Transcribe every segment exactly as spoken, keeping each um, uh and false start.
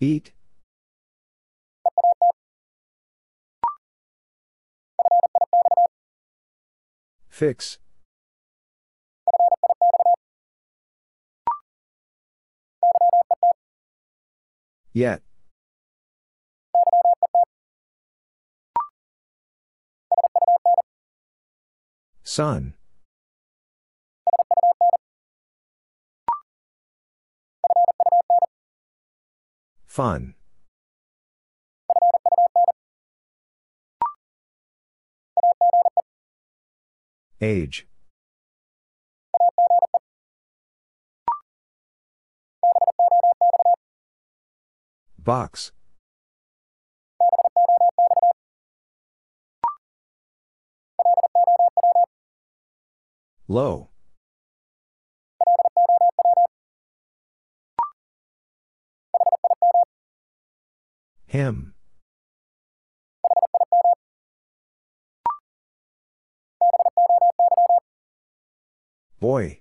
Eat. Fix. Yet. Sun. Fun. Age. Box. Low. Him. Boy.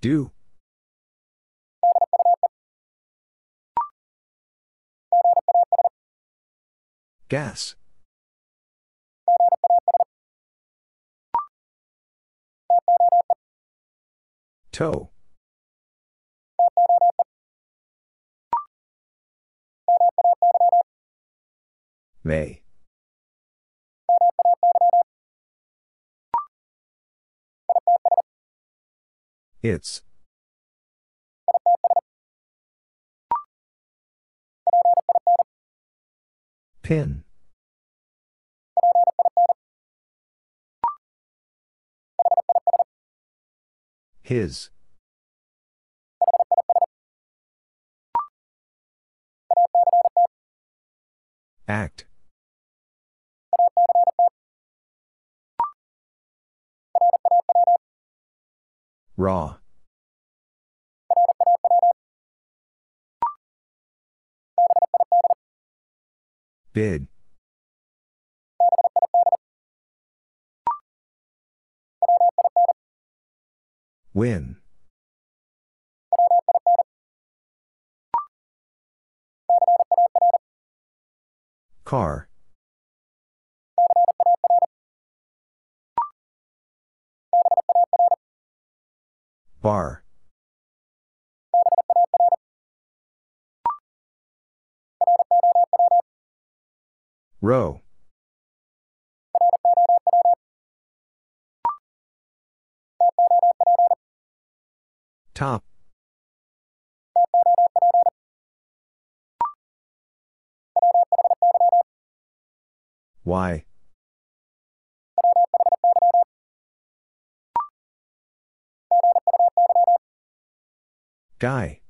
Do. Gas. Toe. May. It's. Pin. His. Act. Raw. Bid. Win. Car. Bar. Row. Top. Y. Guy.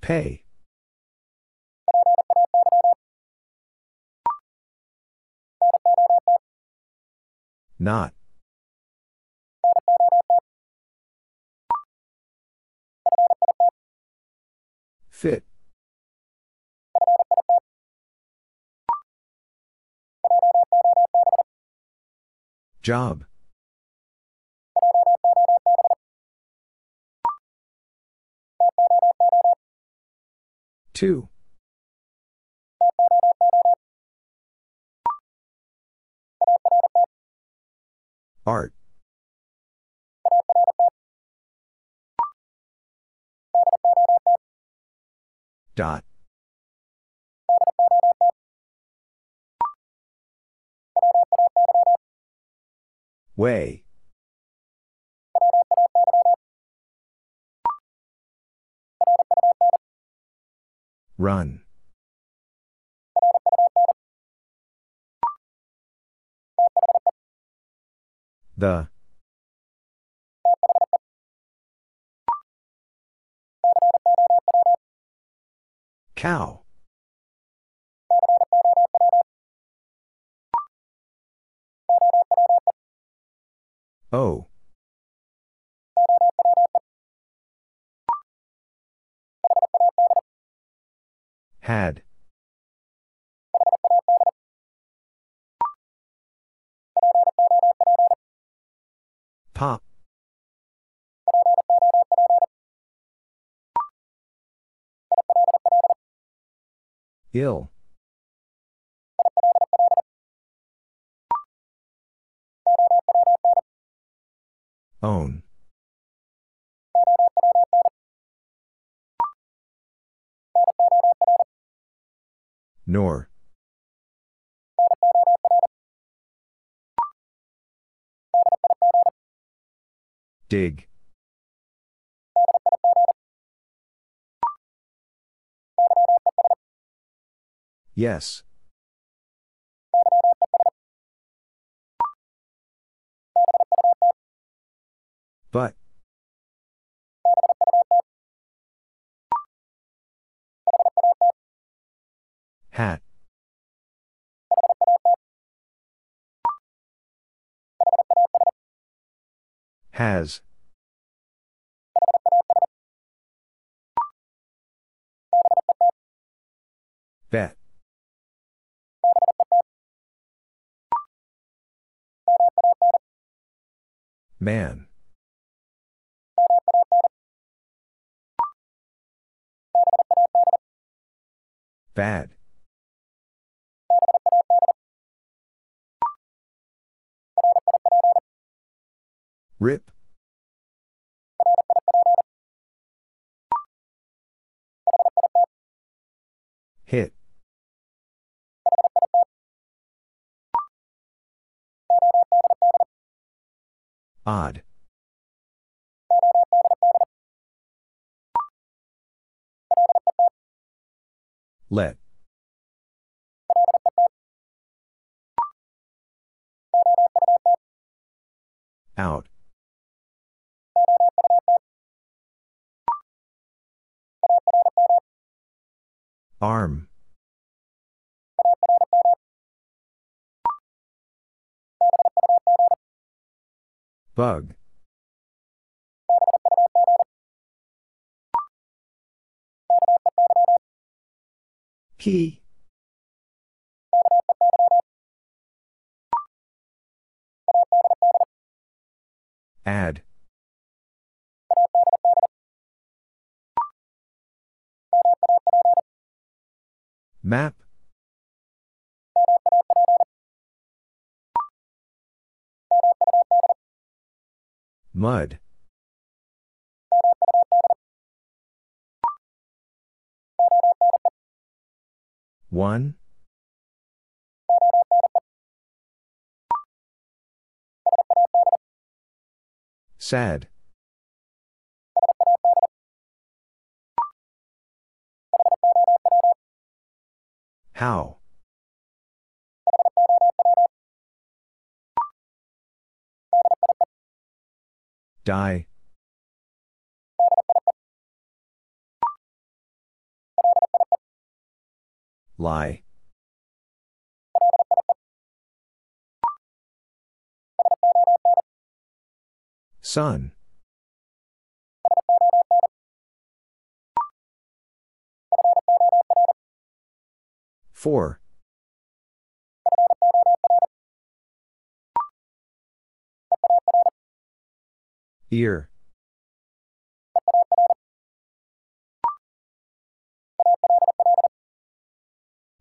Pay. Not. Fit. Job. Two. Art. Dot. Way. Run. The. Cow. O. Had. Pop. Ill. Own. Nor. Dig. Yes. But. Hat. Has. Bet. Man. Bad. Rip. Hit. Odd. Let. Out. Arm. Bug. Key. Add. Map. Mud. One. Sad. How. Die. Lie. Sun. Four. Ear.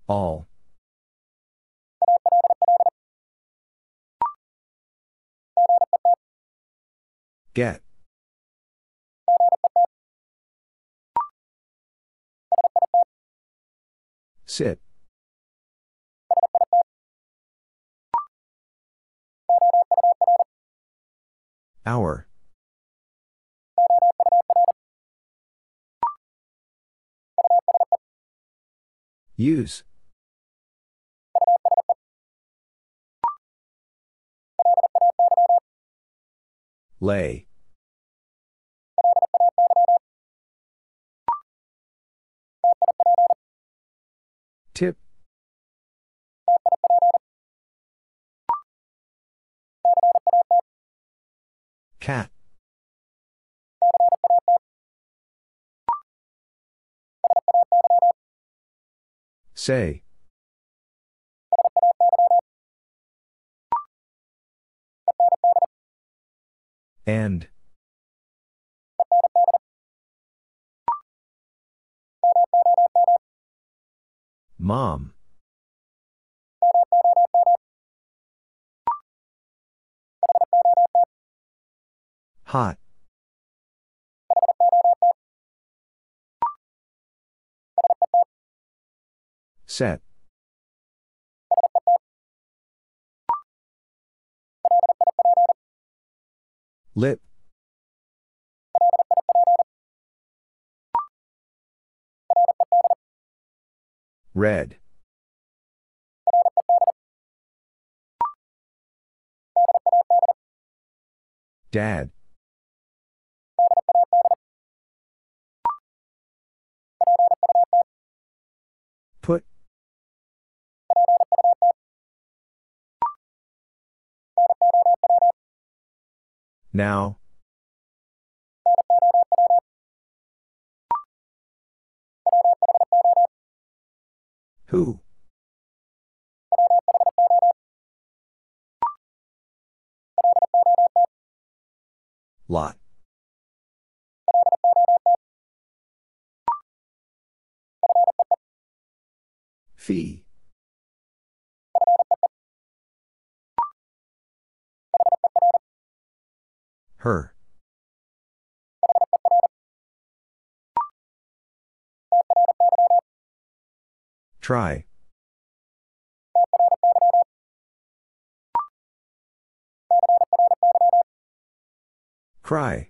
All. Get. Sit. Hour. Use. Lay. Tip. Cat. Say. End. Mom. Hot. Set. Lip. Red. Dad. Put. Now. Who? Lot. Fee. Her. Try. Cry.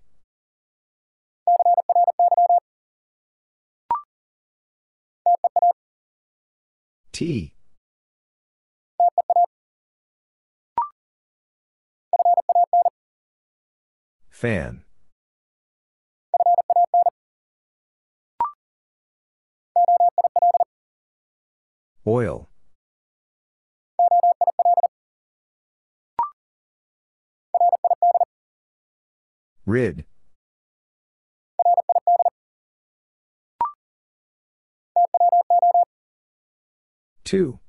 Tea. Fan. Oil. Rid. Two.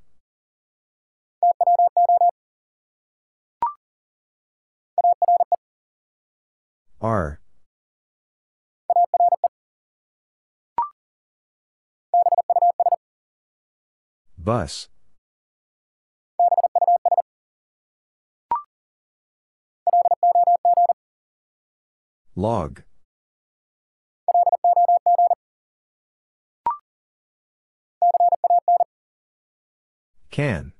R. Bus. Log. Can.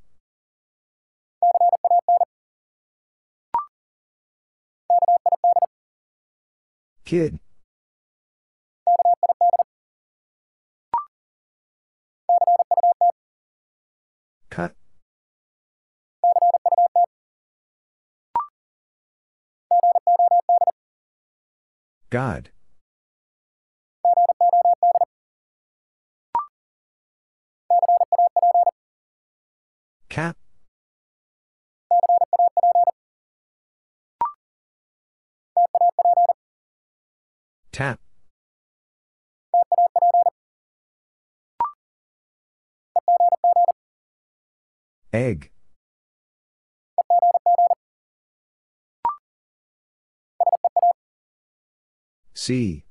Kid. Cut. God. Cap. Tap. Egg. See.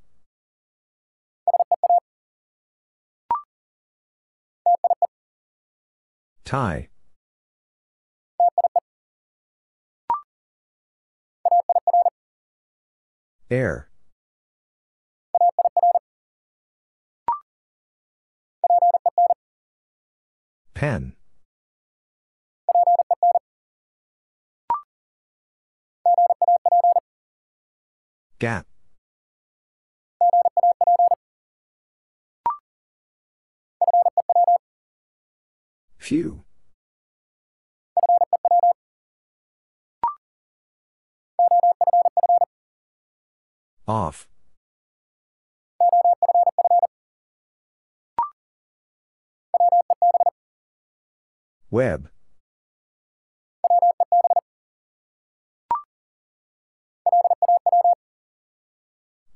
Tie. Air. Pen. Gap. Few. Off. Web.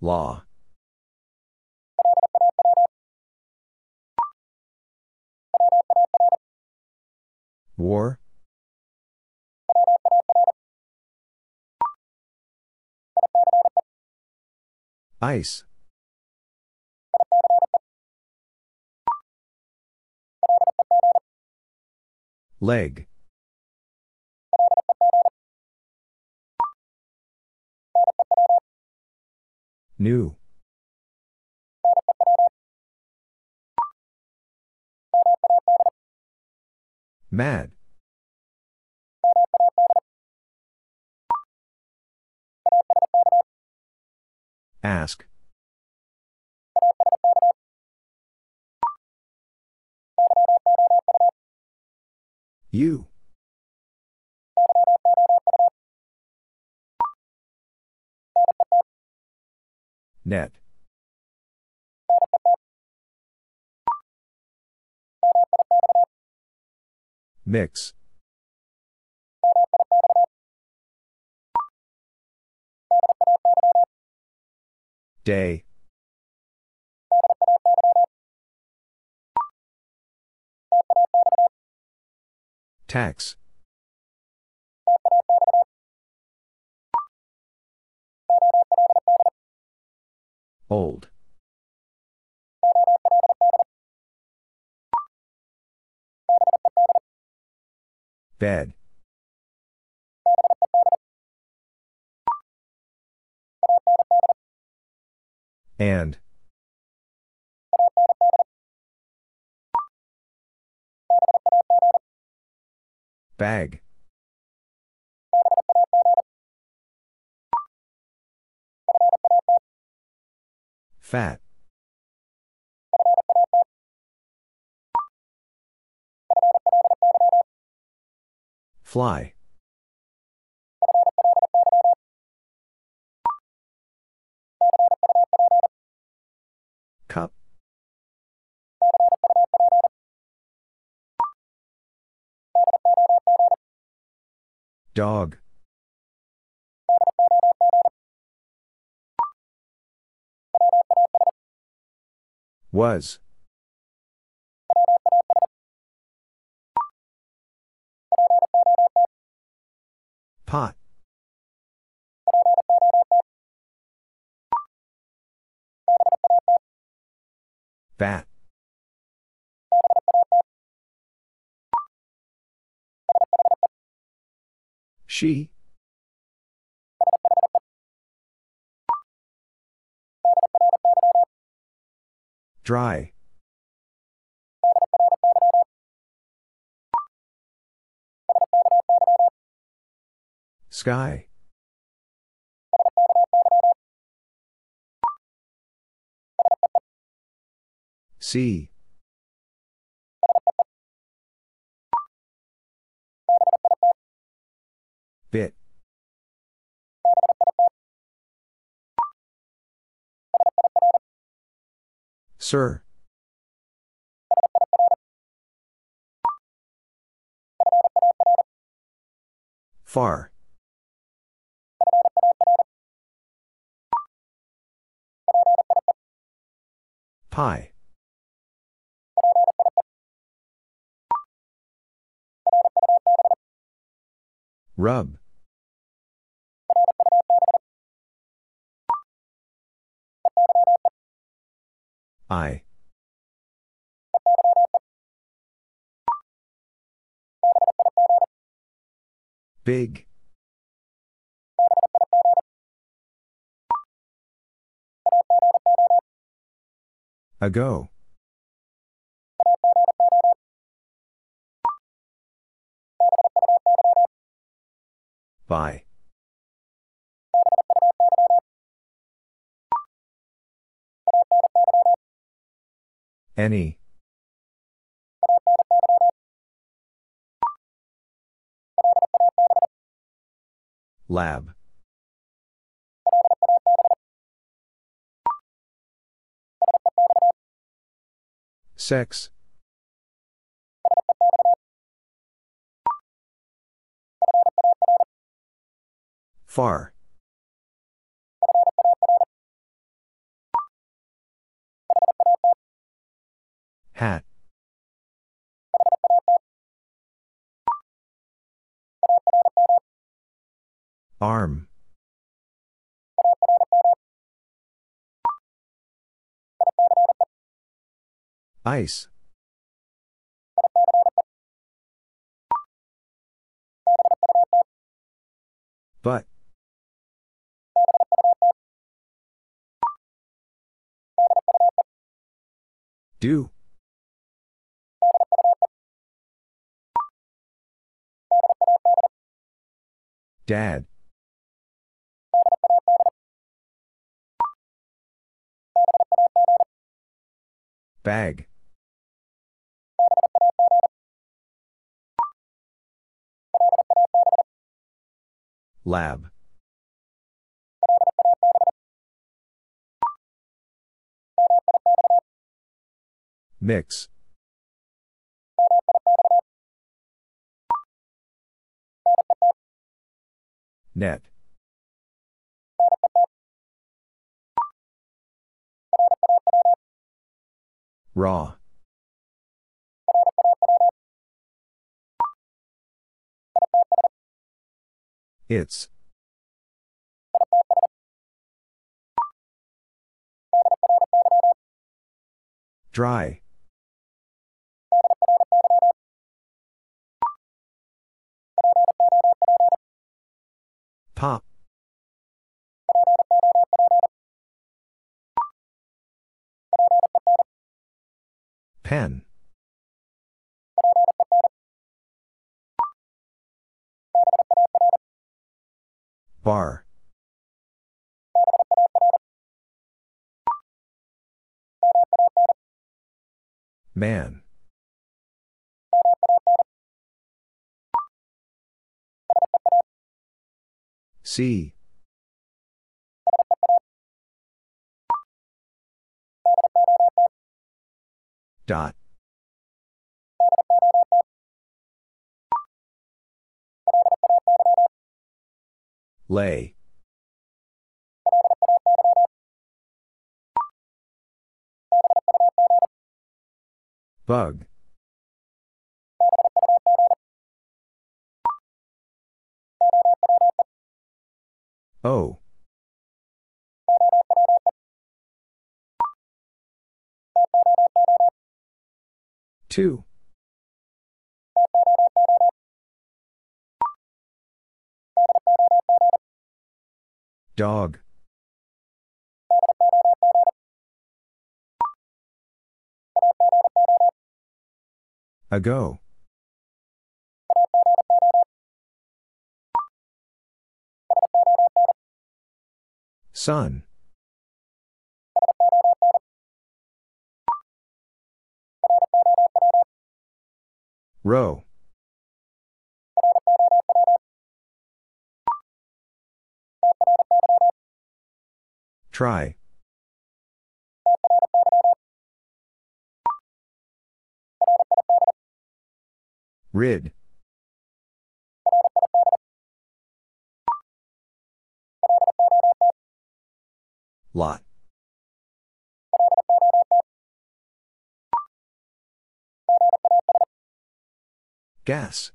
Law. War. Ice. Leg. New. Mad. Ask. You. Net. Mix. Day. Tax. Old. Bed. And. Bag. Fat. Fly. Cup. Dog. Was. Pot. Bat. She. Dry. Sky. Sea. Bit. Sir. Far. Pie. Rub. I. Big. Ago. By. Any. Lab. Sex. Far. Hat. Arm. Ice. But. Do. Dad. Bag. Lab. Mix. Net. Raw. It's. Dry. Pop. Pen. Bar. Man. See. Dot. Lay. Bug. O. Two. Dog. Ago. Sun. Row. Try. Rid. Lot. Gas.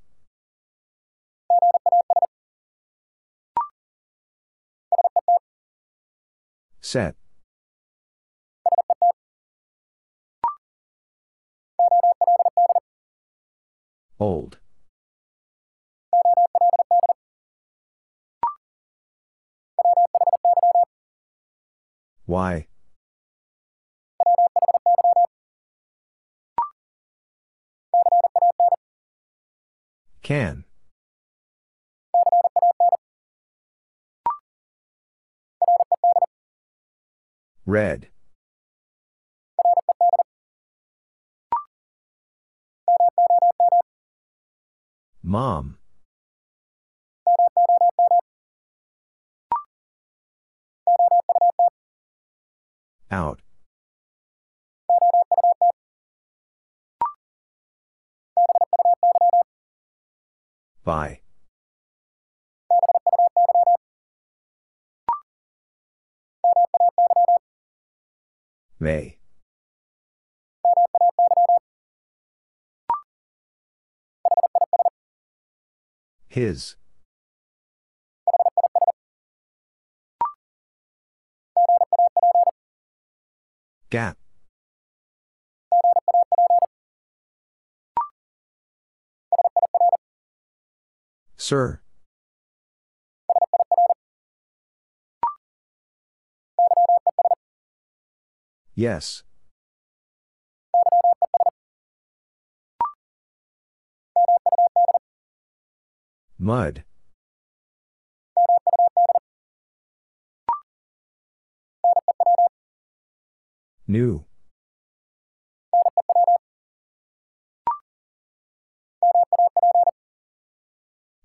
Set. Old. Why? Can. Red. Mom. Out. By. May. His. Gap. Sir. Yes. Mud. New.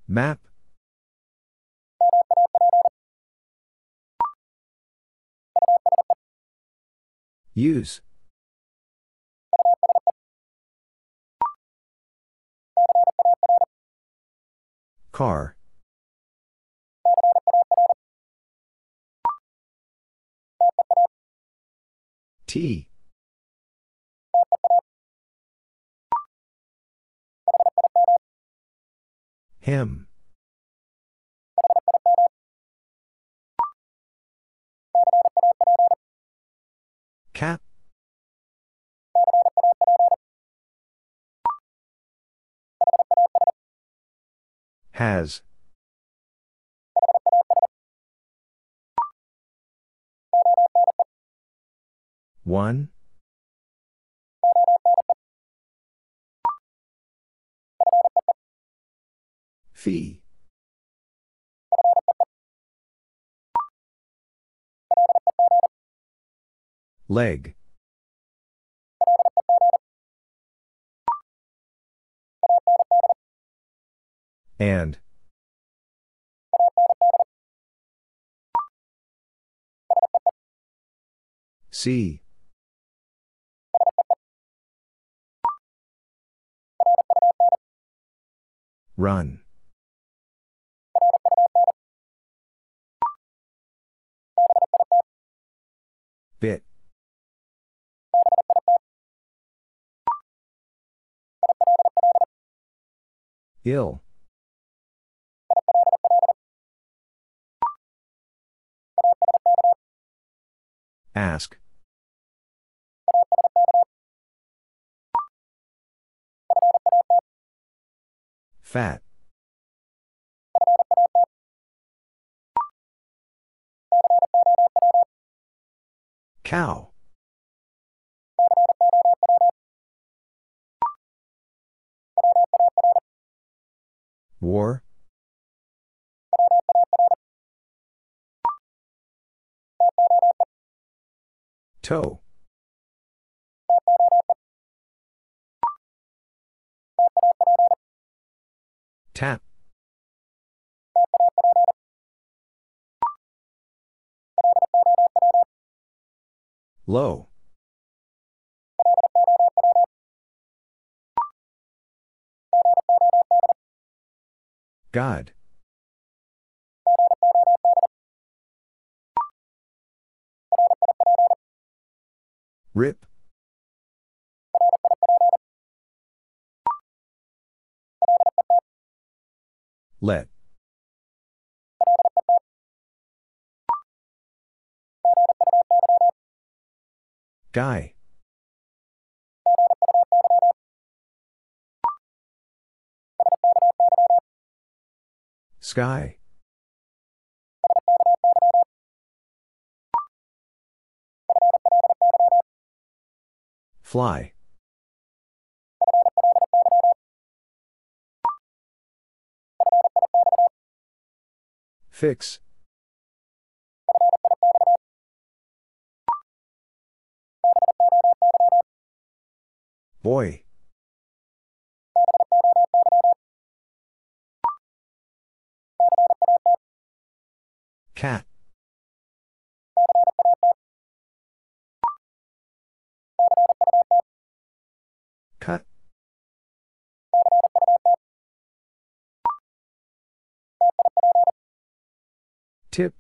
Map. Use. Car. Tea. Him. Cap. Has. One. Fee. Leg. And. See. Run. Bit. Ill. Ask. Fat. Cow. War. Toe. Tap. Low. God. Rip. Let. Guy. Sky. Fly. Fix. Boy. Cat. Cut. Tip.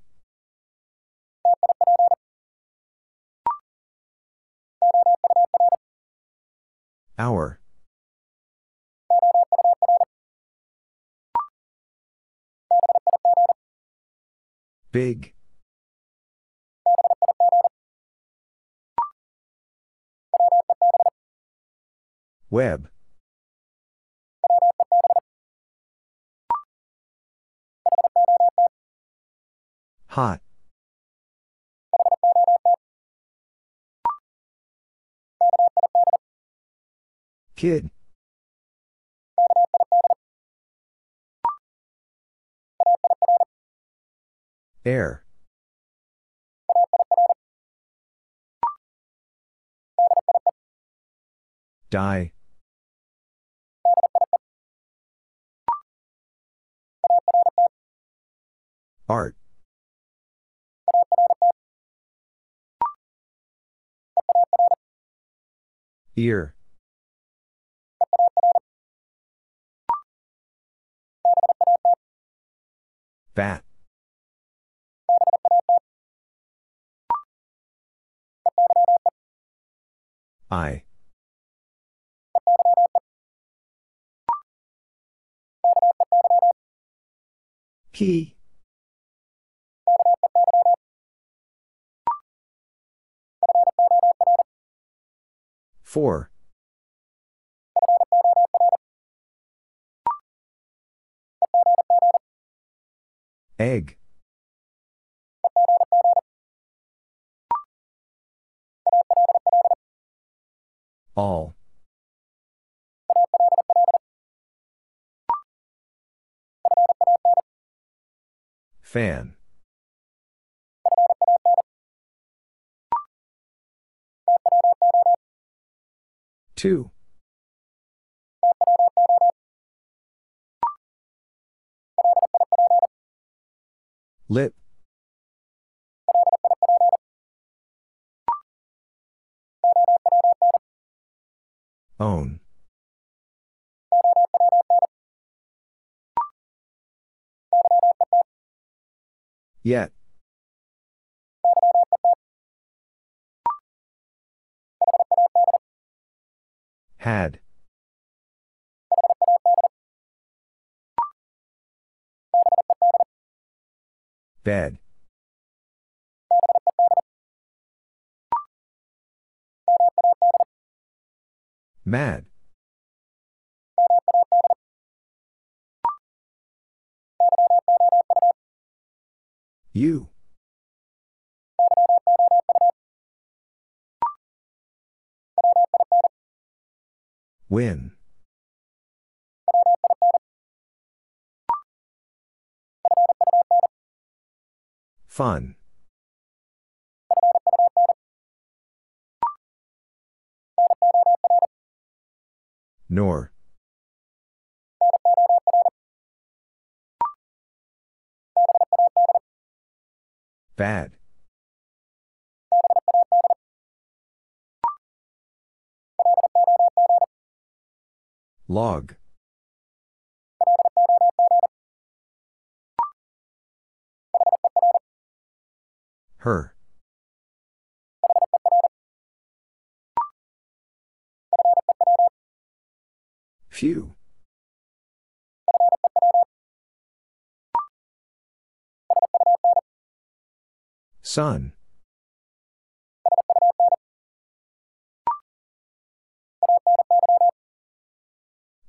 Hour. Big. Web. Hot. Kid. Air. Die. Art. Ear. Bat. I. P. Four. Egg. All. Fan. Two. Lip. Own. Yet. Had. Bed. Mad. You. Win. Fun. Nor. Bad. Log. Her. Few. Sun.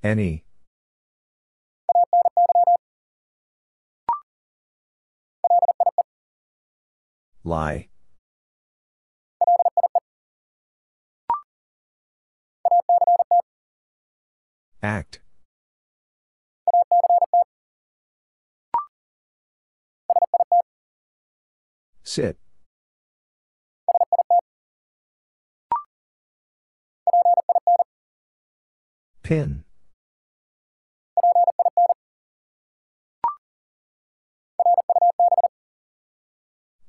Any. Lie. Act. Sit. Pin.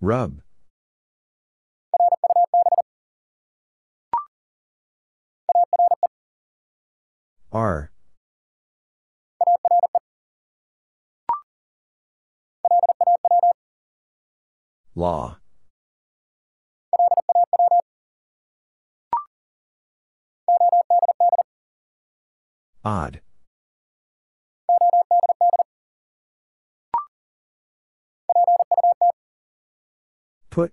Rub. R. Law. Odd. Put.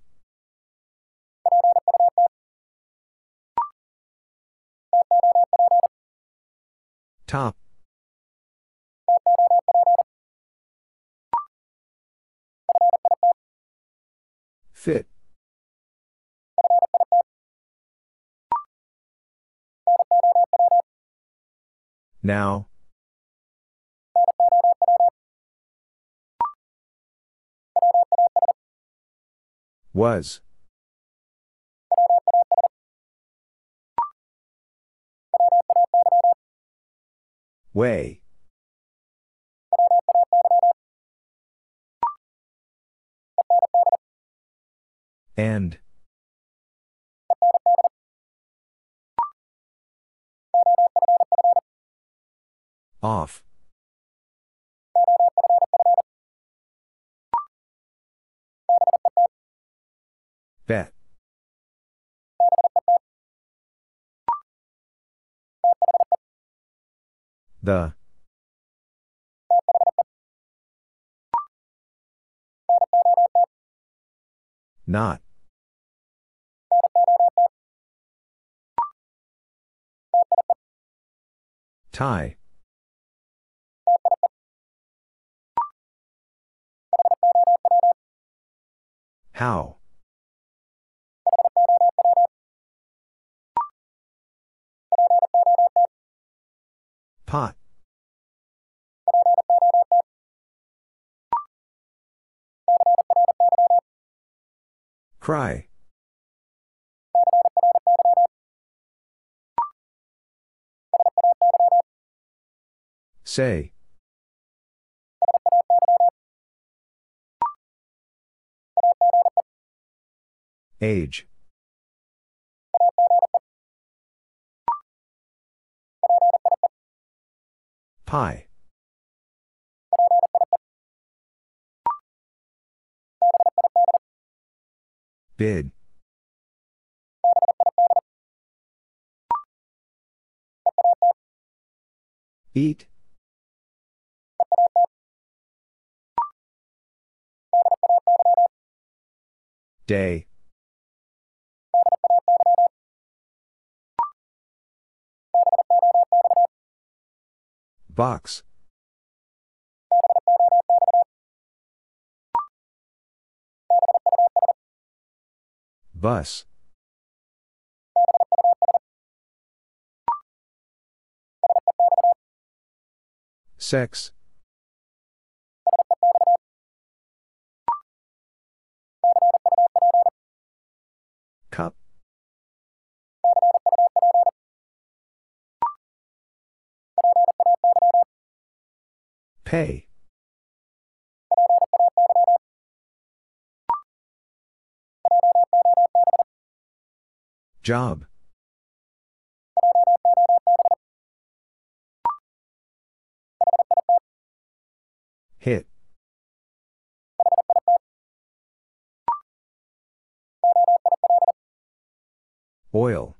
Top. Fit. Now. Was. Way. And. Off. Bet. The. Not. Tie. How. Pot. Cry. Say. Age. Pie. Bid. Eat. Day. Box. Bus. Sex. Cup. Pay. Job. Hit. Oil.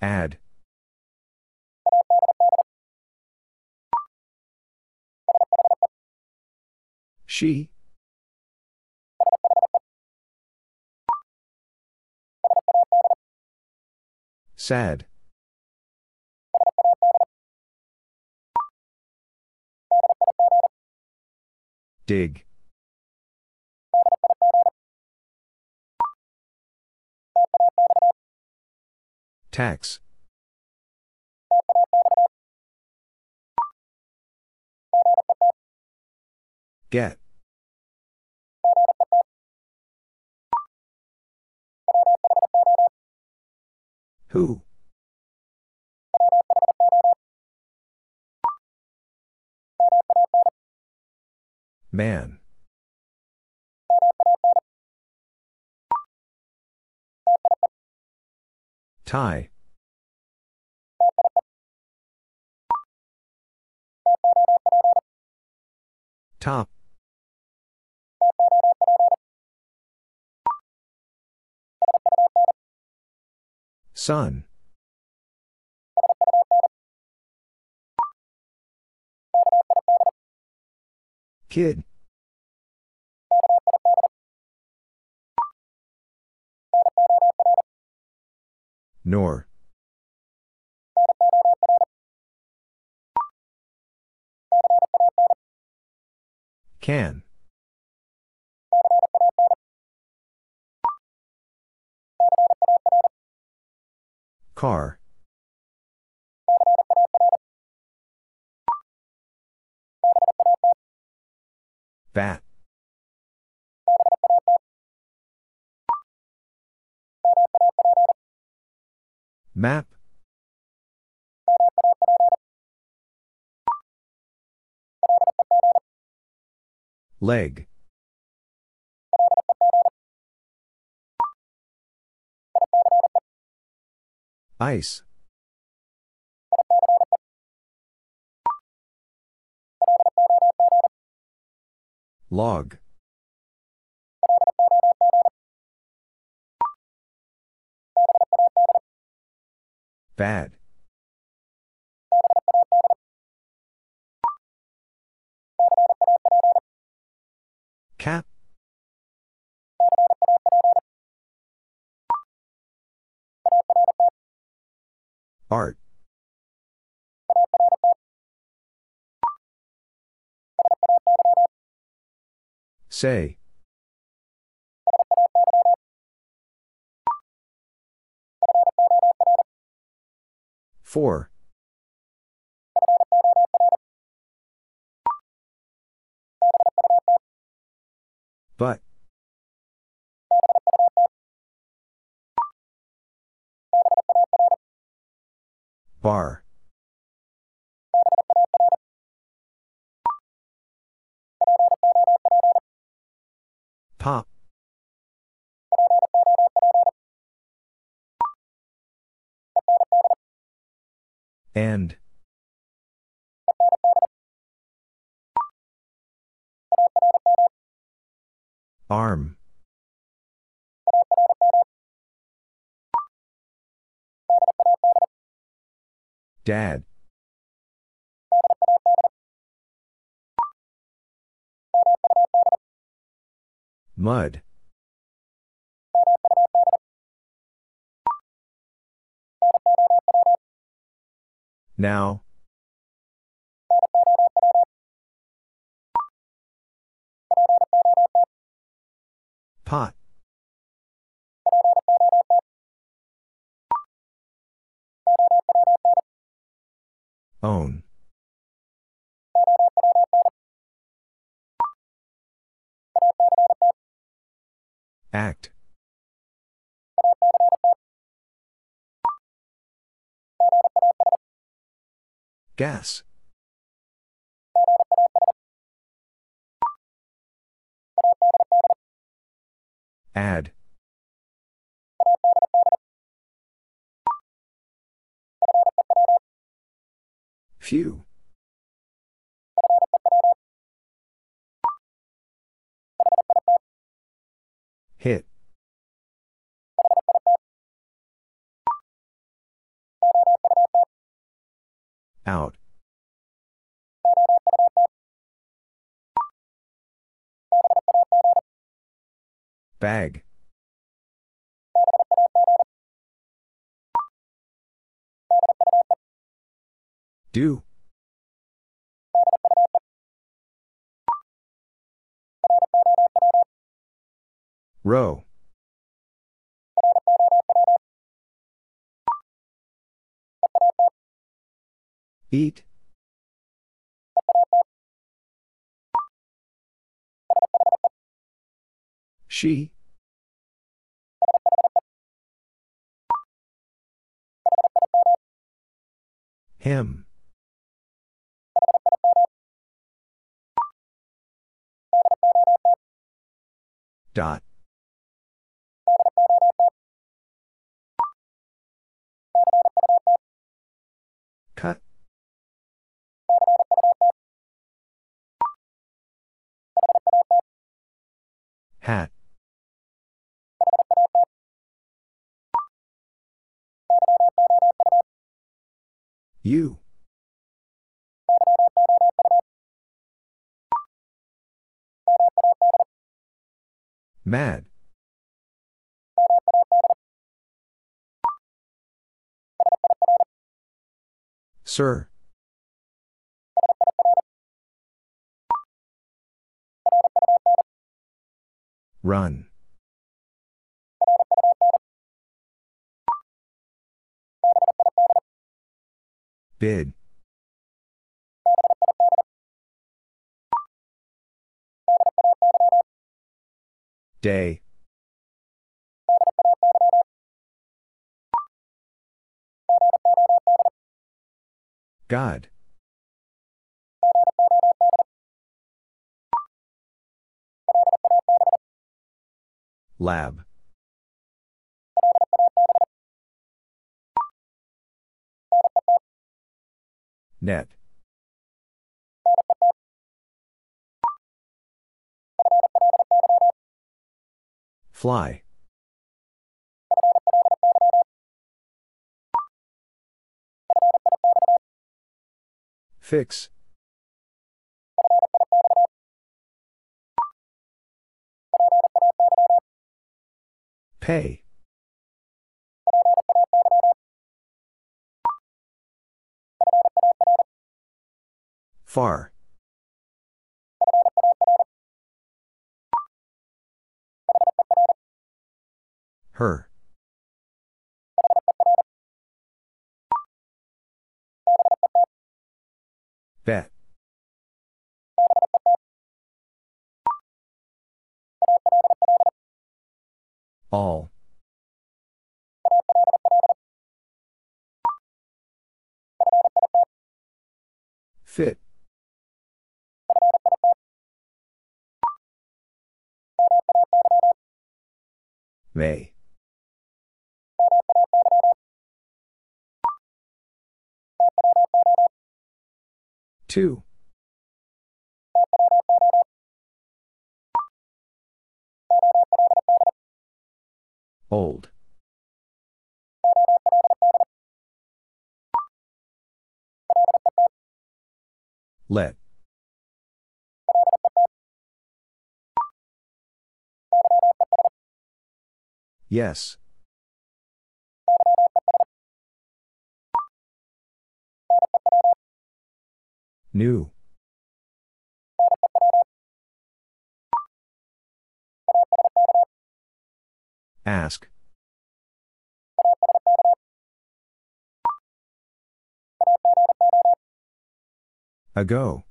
Add. She. Sad. Dig. Tax. Get. Who? Man. Tie. Top. Sun. Kid. Nor. Can. Car. Bat. Map. Leg. Ice. Log. Bad. Cap. Art. Say. Four. But. Bar. Pop. And. Arm. Dad. Mud. Now. Pot. Own. Act. Gas. Add. Few. Hit. Out. Bag. Do. Row. Eat. She. Him. Dot. Cut. Hat. You. Mad. Sir. Run. Bid. Day. God. Lab. Net. Fly. Fix. Pay. Far. Her. Bet. All. Fit. May. Two. Old. Let. Yes. New. Ask. Ago.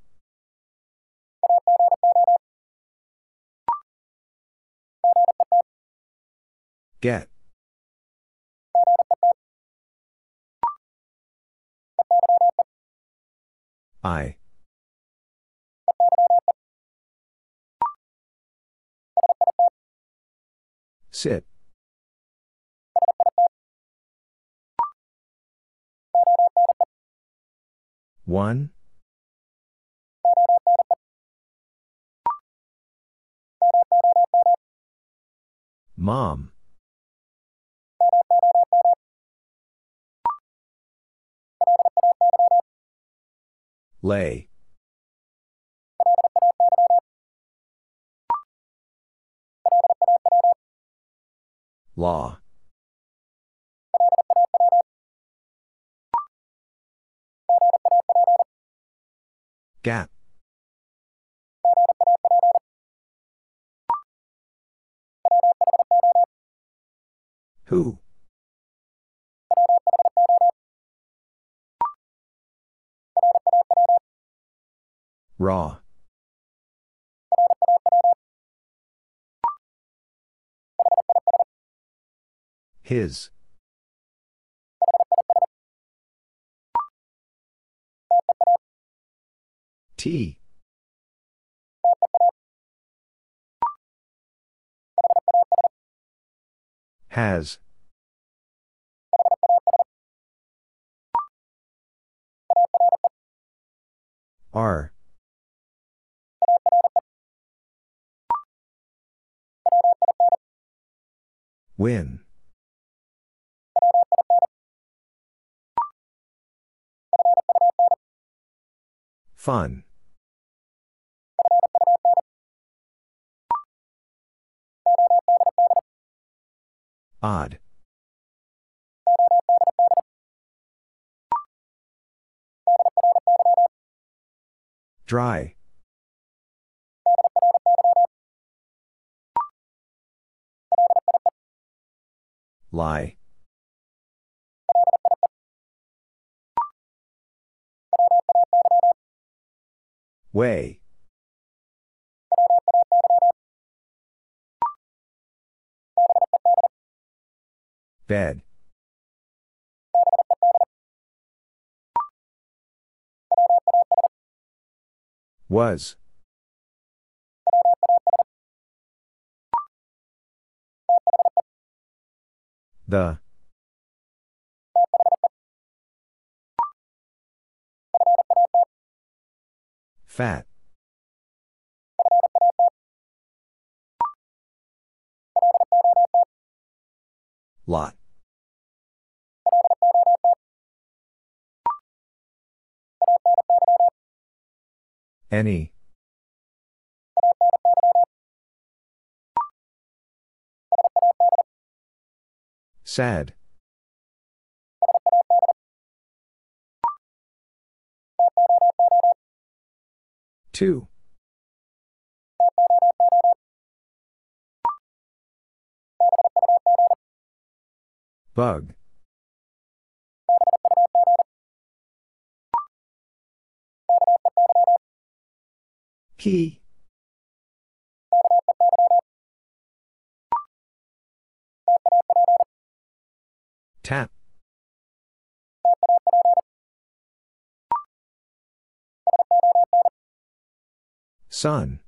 Get. I. Sit. One. Mom. Lay. Law. Gap. Who? Raw. His. T. Has. R. Win. Fun. Odd. Dry. Lie. Way. Bed. Was. The. Fat. Lot. Any. Sad. Two. Bug. Key. Tap. Sun.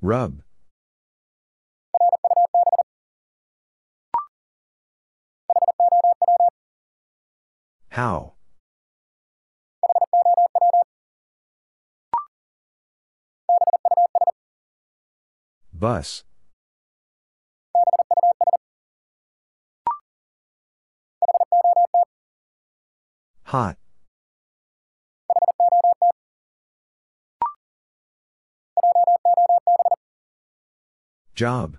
Rub. How. Bus. Hot. Job.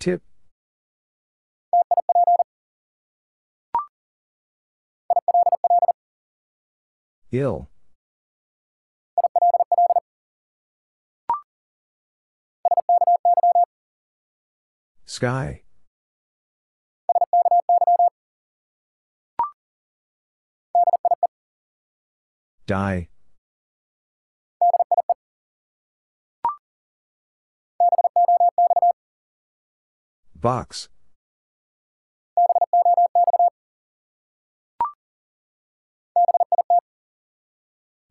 Tip. Ill. Sky. Die. Box.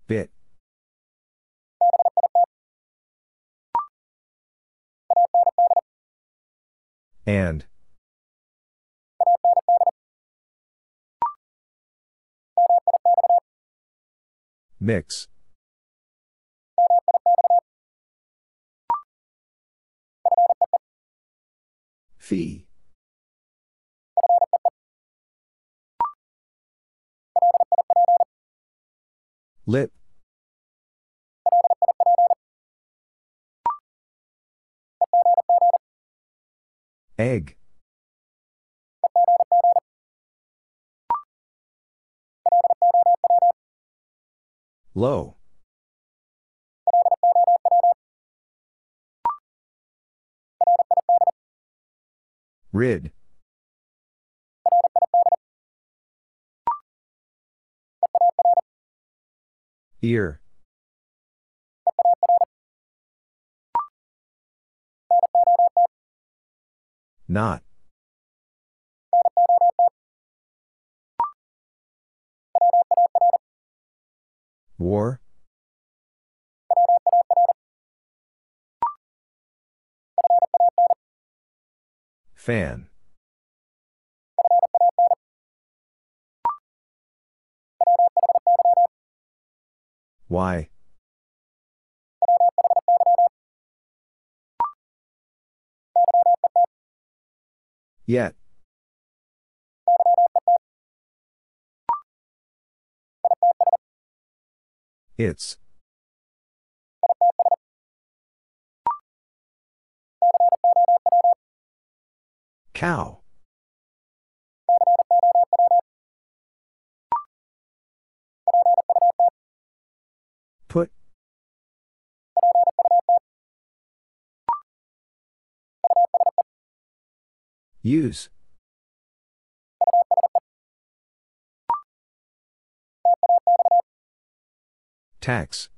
Bit. And. Mix. Fee. Lip. Egg. Low. Rid. Ear. Not. War. Fan. Why? Yet. It's. Cow. Use. Tax.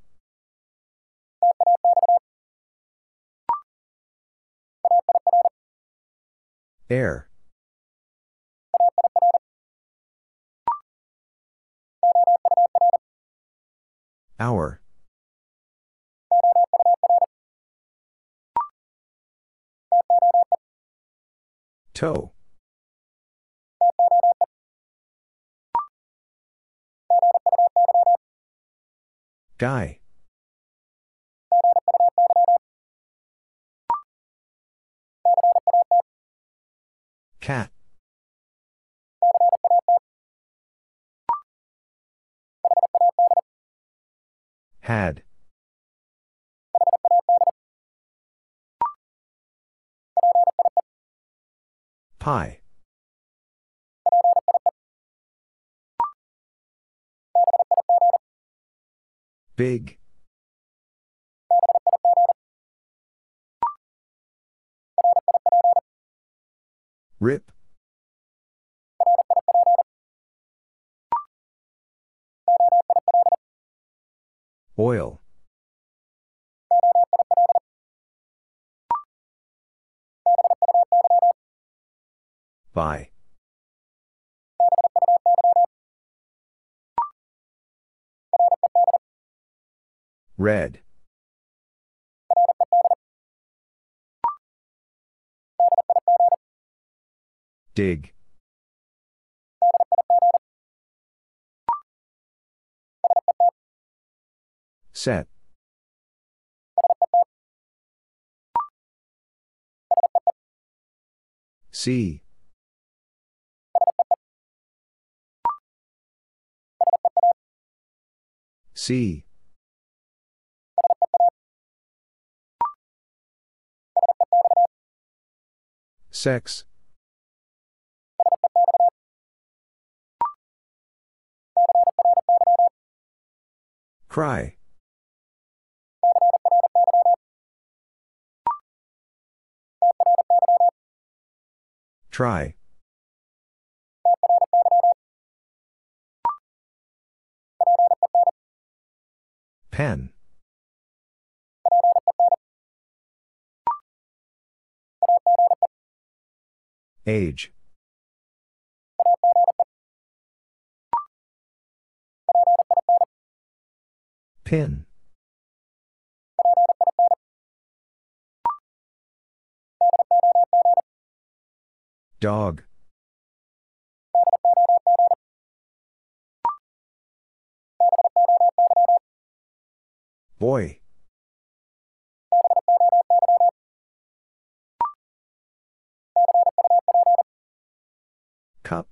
Air. Hour. Toe. Guy. Cat. Had. Pie. Big. Rip. Oil. Buy. Red. Dig. Set. See. See. Sex. Cry. Try. Pen. Age. Pin. Dog. Boy. Cup.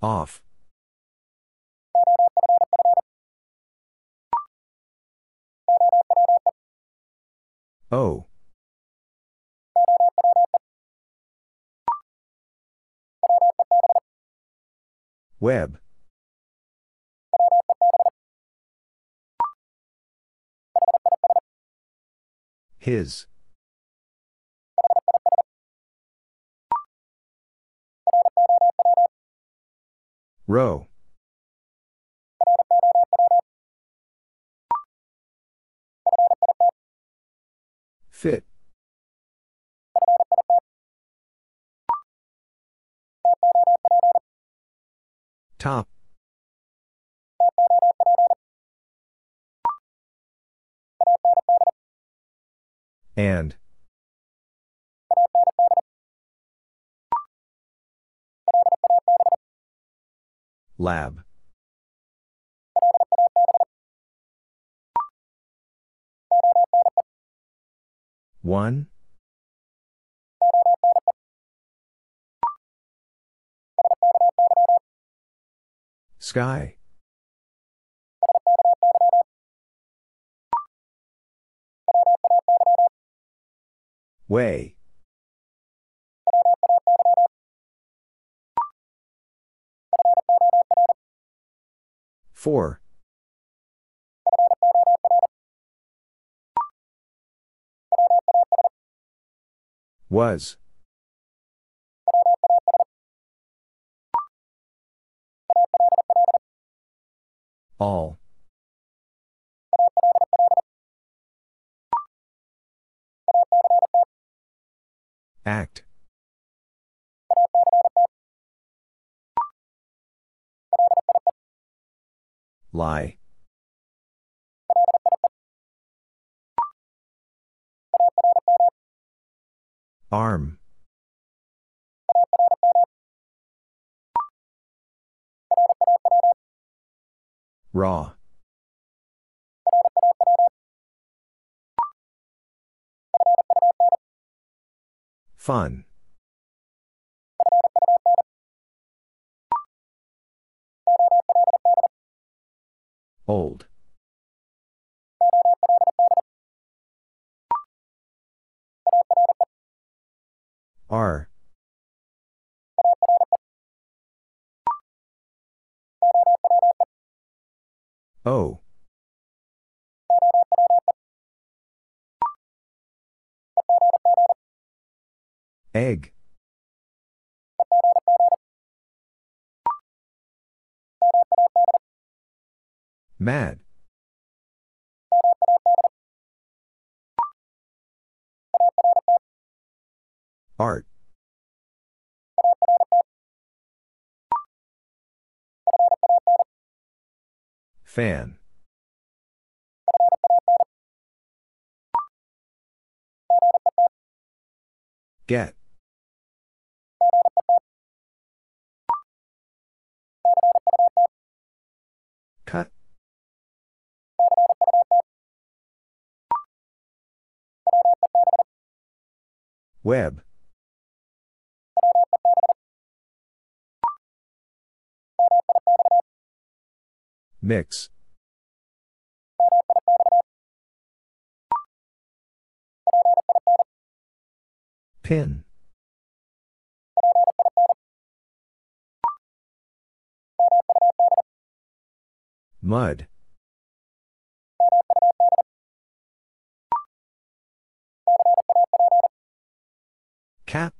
Off. O. Web. His. Row. Fit. Top. And. Lab. One. Sky. Way. Four. Was. All. Act. Lie. Arm. Raw. Fun. Old. R. O. Egg. Mad. Art. Fan. Get. Cut. Web. Mix. Pin. Mud. Cap.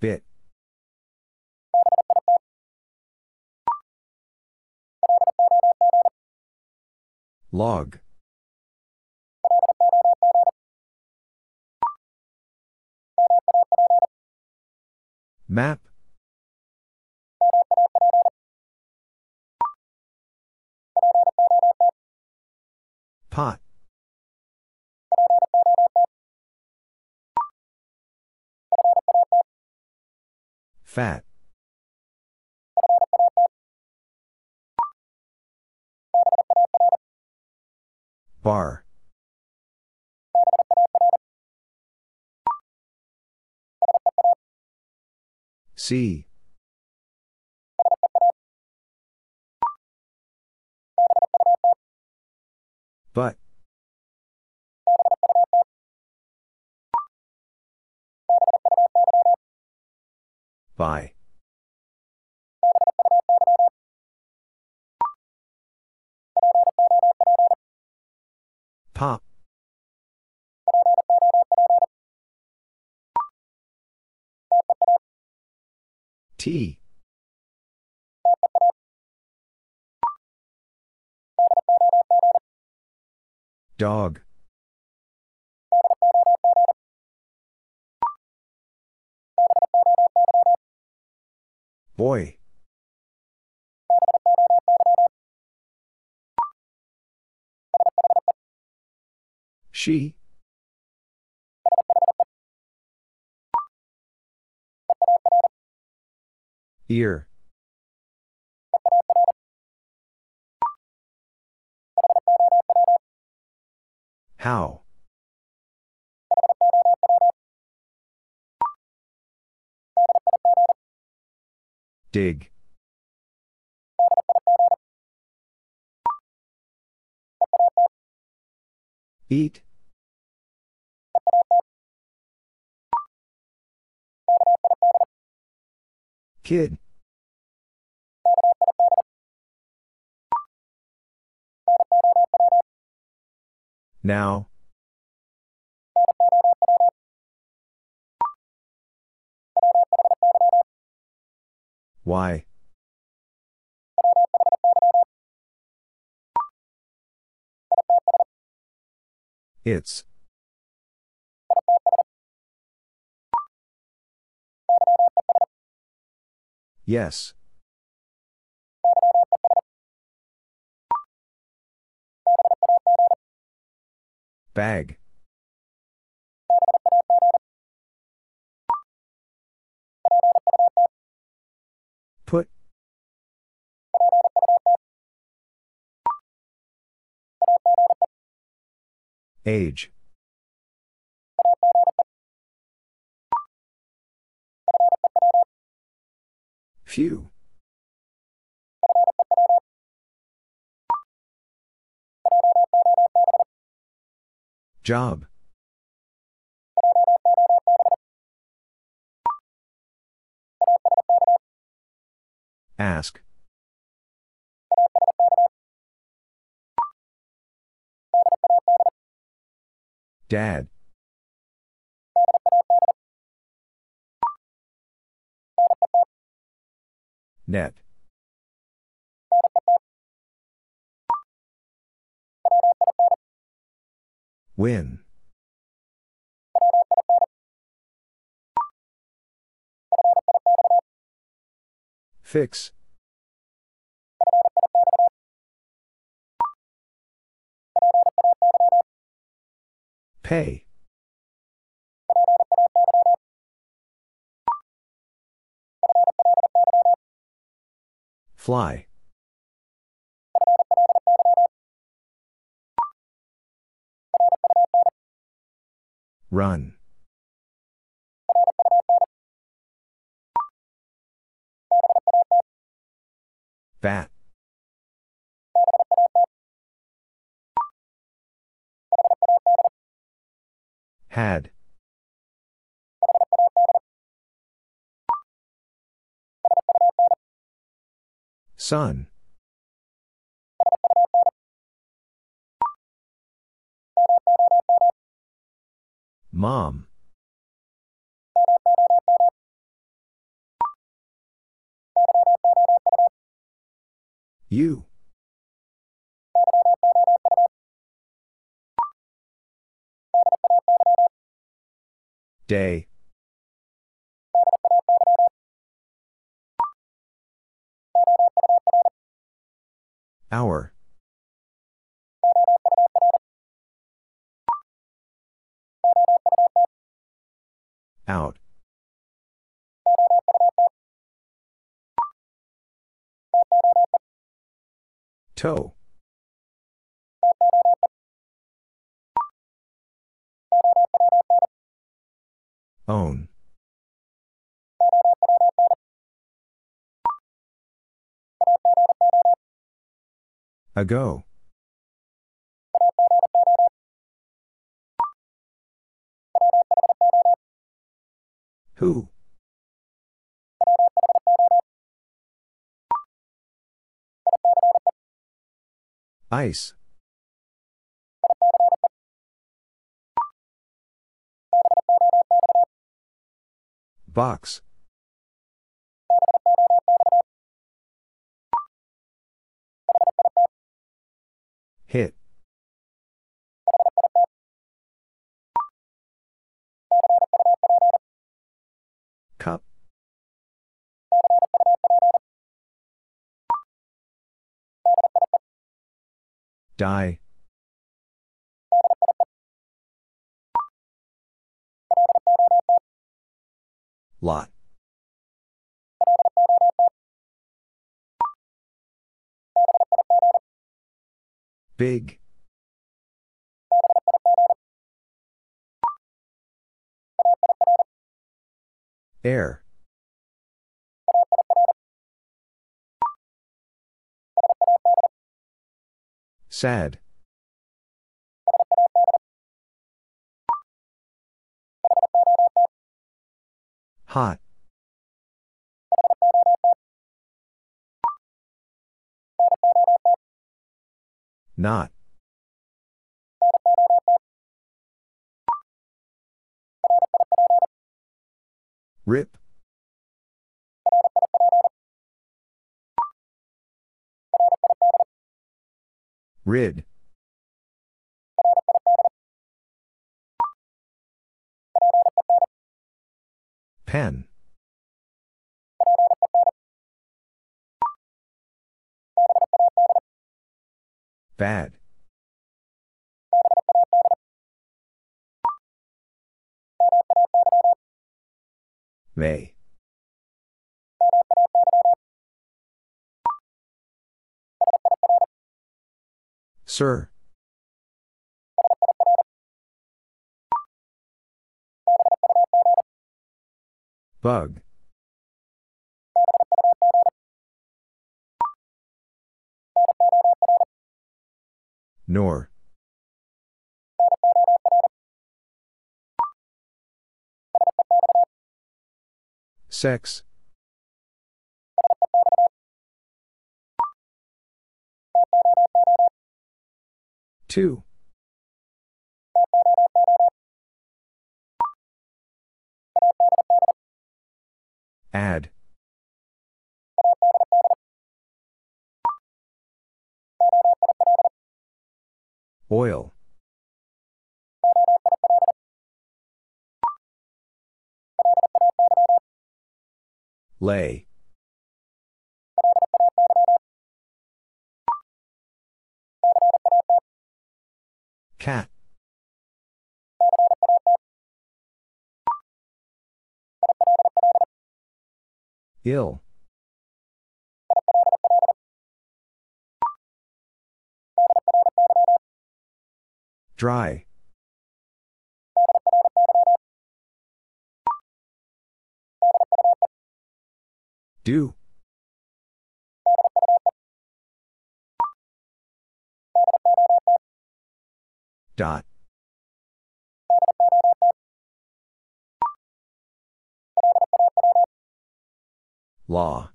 Bit. Log. Map. Pot. Fat. Bar. C. But. By. Pop. Tea. Dog. Boy. She. Ear. How. Dig. Eat. Kid. Now. Why? It's. Yes. Bag. Put. Age. Few. Job. Ask. Dad. Net. Win. Fix. Pay. Fly. Run. Bat. Had. Sun. Mom. You. Day. Hour. Out. Toe. Own. Ago. Who? Ice. Box. Hit. Cup. Die. Lot. Big. Air. Sad. Hot. Not. Rip. Rid. Pen. Bad. They. Sir. Bug. Nor. Sex. Two. Add. Oil. Lay. Cat. Ill. Dry. Do. Dot. Law.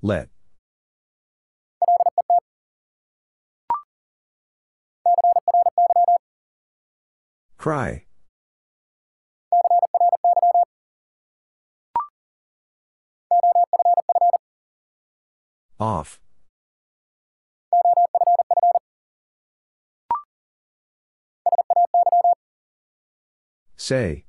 Let. Cry. Off. Say.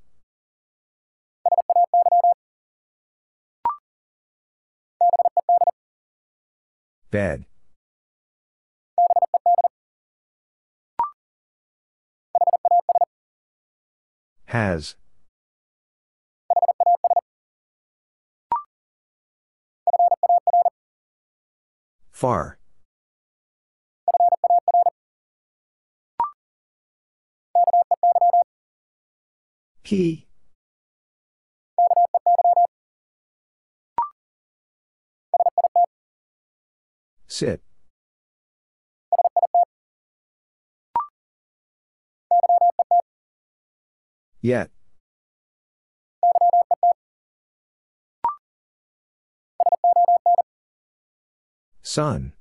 Bed. Has. Far. Key. Sit. Yet. Sun.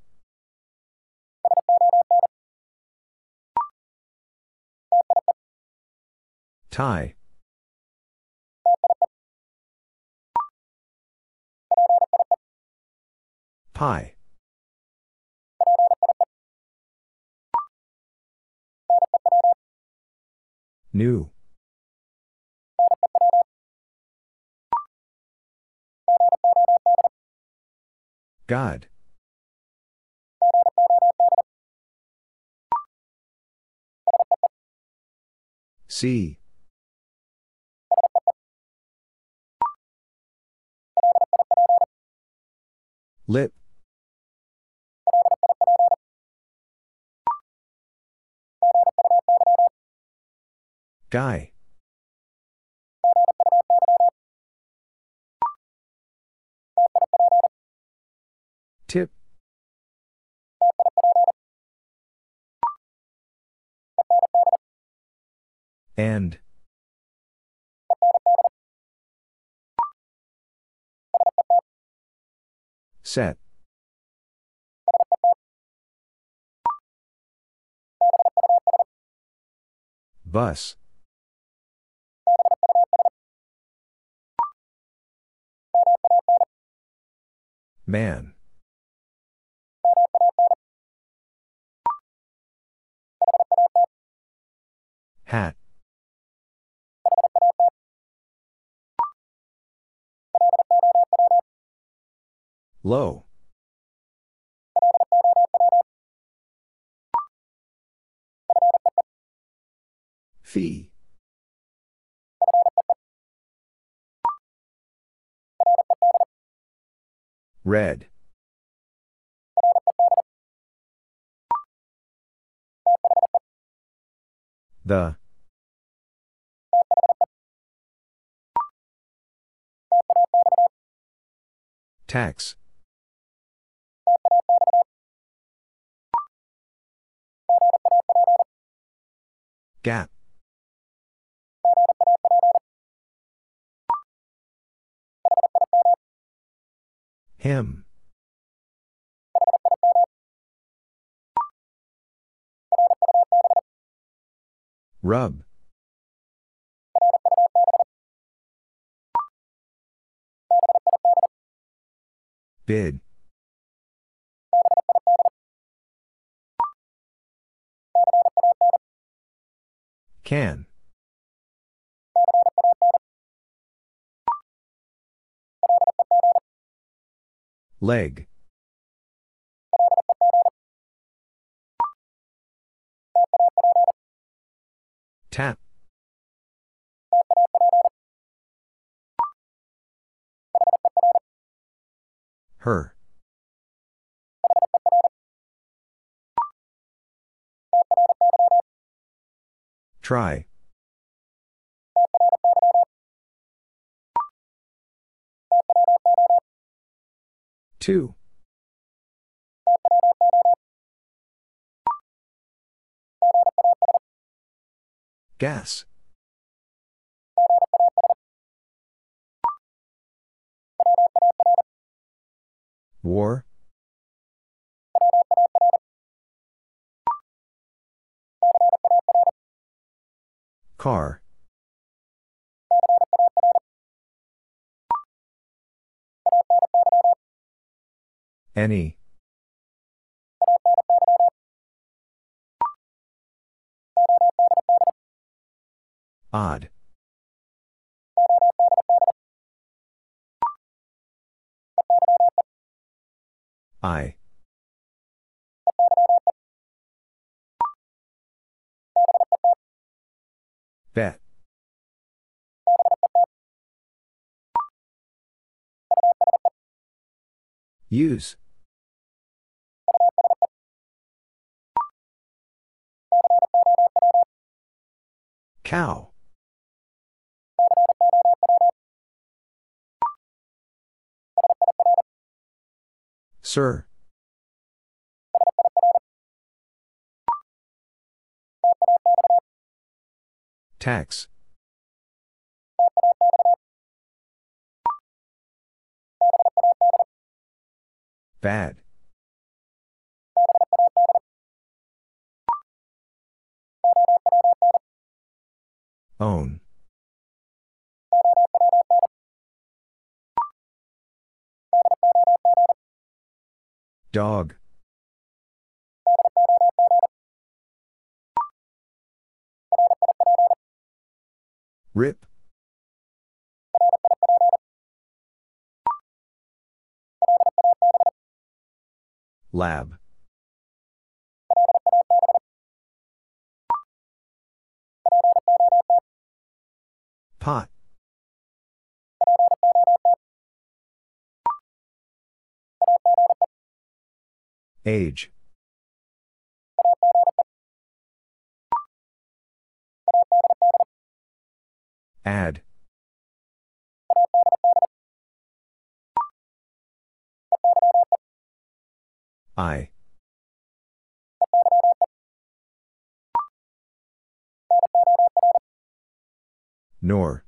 Tie. Pie. New. God. See. Lip. Guy. Tip. And. Set. Bus. Man. Hat. Low. Fee. Red. The. Tax. Gap. Him. Rub. Bid. Can. Leg. Tap. Her. Try. Two. Gas. War. Car. Any. Odd. I. Bet. Use. Cow. Sir. Tax. Bad. Own. Dog. Rip. Lab. Pot. Age. Add. I. Nor.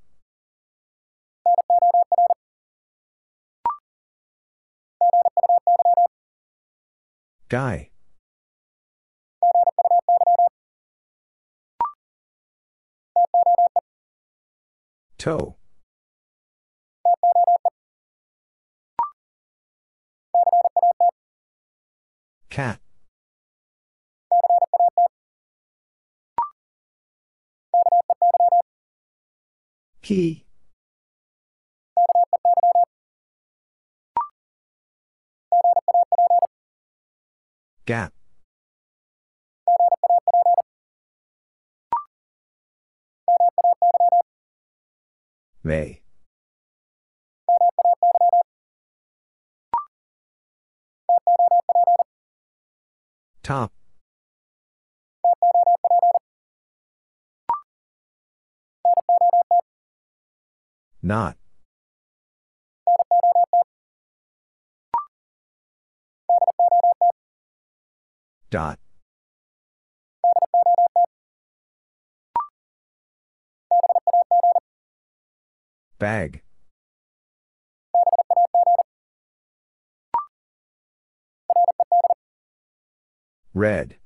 Guy. Toe. Cat. Key. Gap. May. Top. Not. Dot. Bag. Red.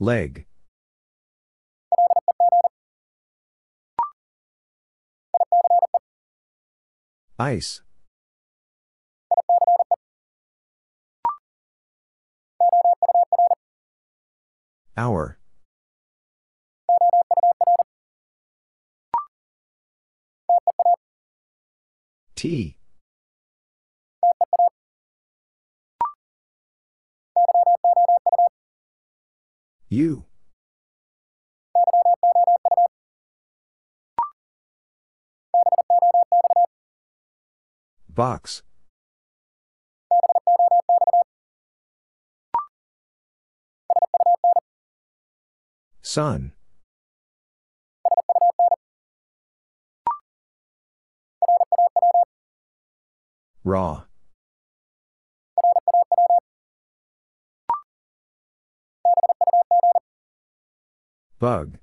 Leg. Ice. Hour. Tea. You. Box. Sun. Raw. Bug.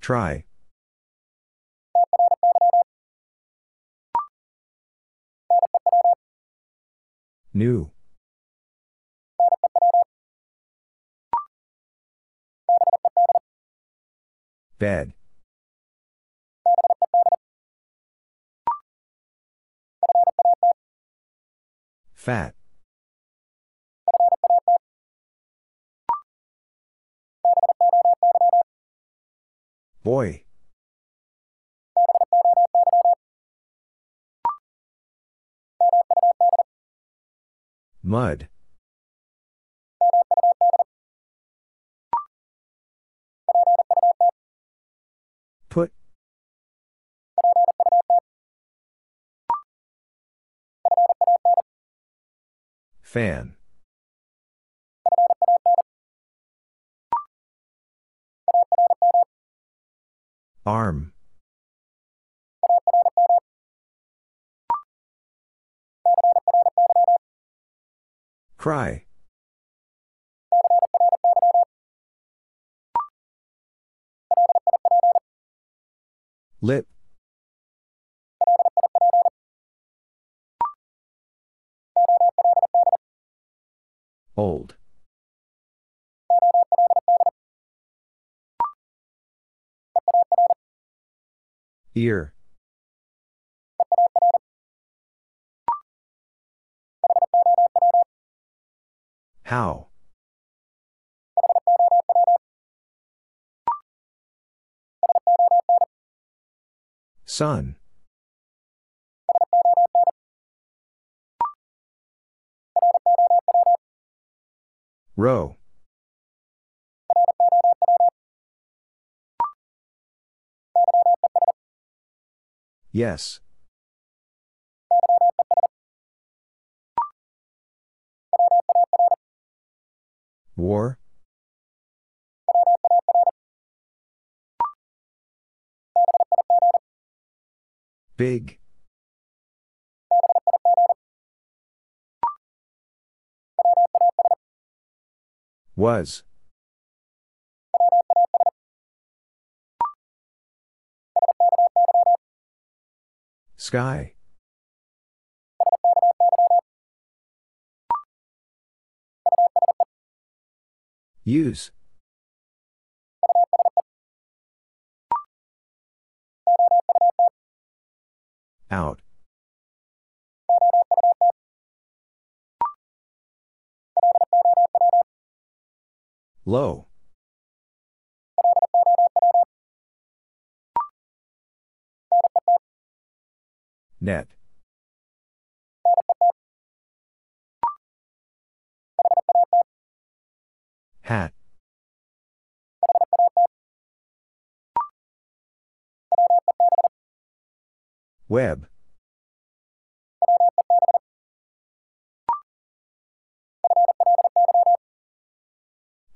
Try. New. Bed. Fat. Boy. Mud. Put. Fan. Arm. Cry. Lip. Old. Ear. How. Sun. Row. Yes. War. Big. Was. Sky. Use. Out. Low. Net. Hat. Web.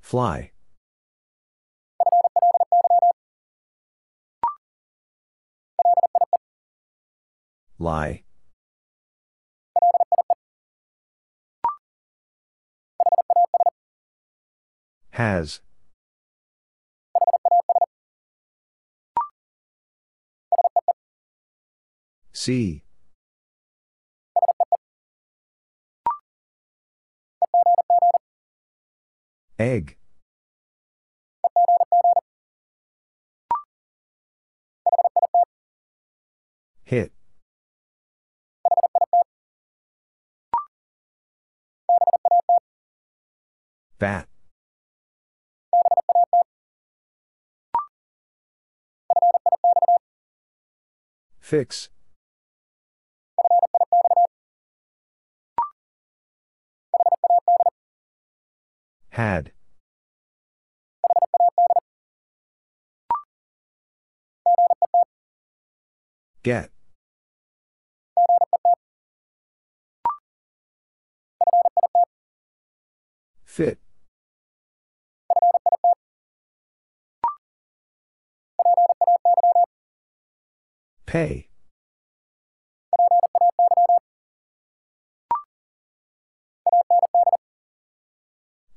Fly. Lie. Has. See. Egg. Hit. Bat. Fix. Had. Get. Fit. Pay.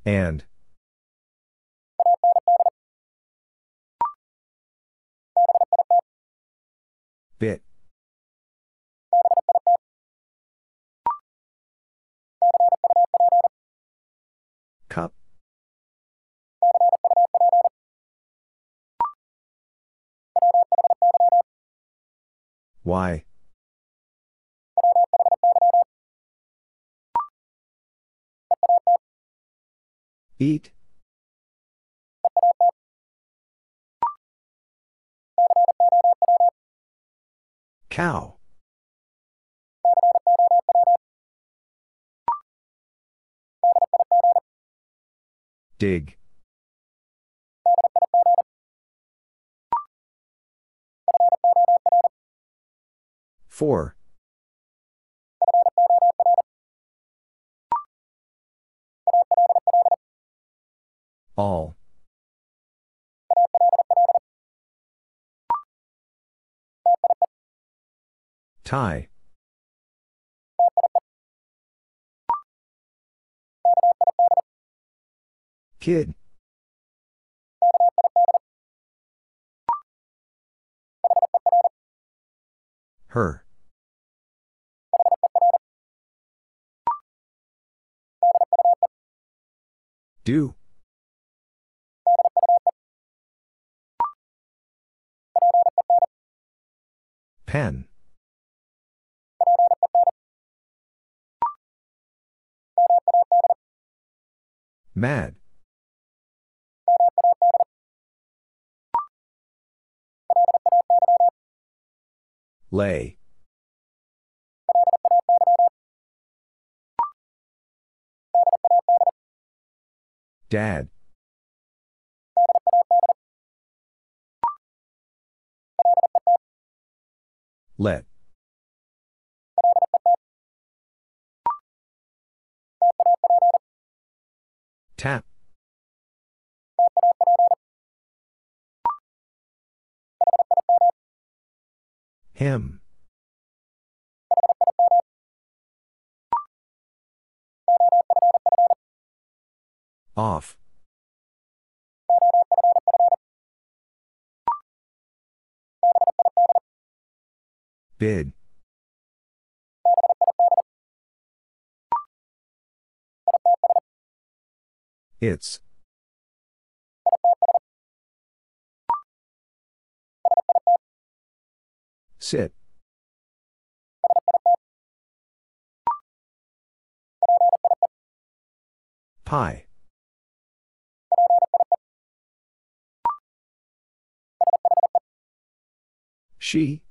And. Bit. Cup. Why? Eat. Cow. Dig. Four. All. Tie. Kid. Her. Do. Pen. Mad. Lay. Dad. Let. Tap. Him. Off. Bid. It's. Sit. Pie. She.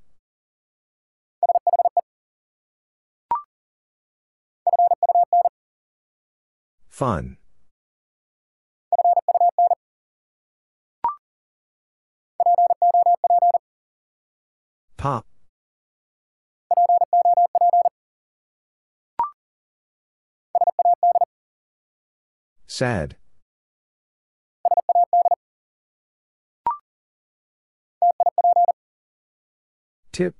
Fun. Pop. Sad. Tip.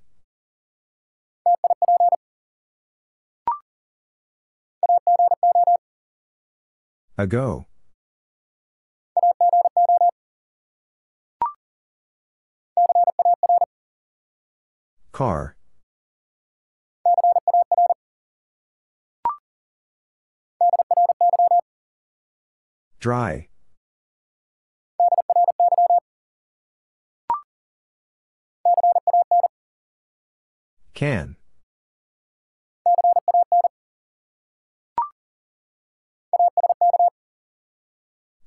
Ago. Car. Dry. Can.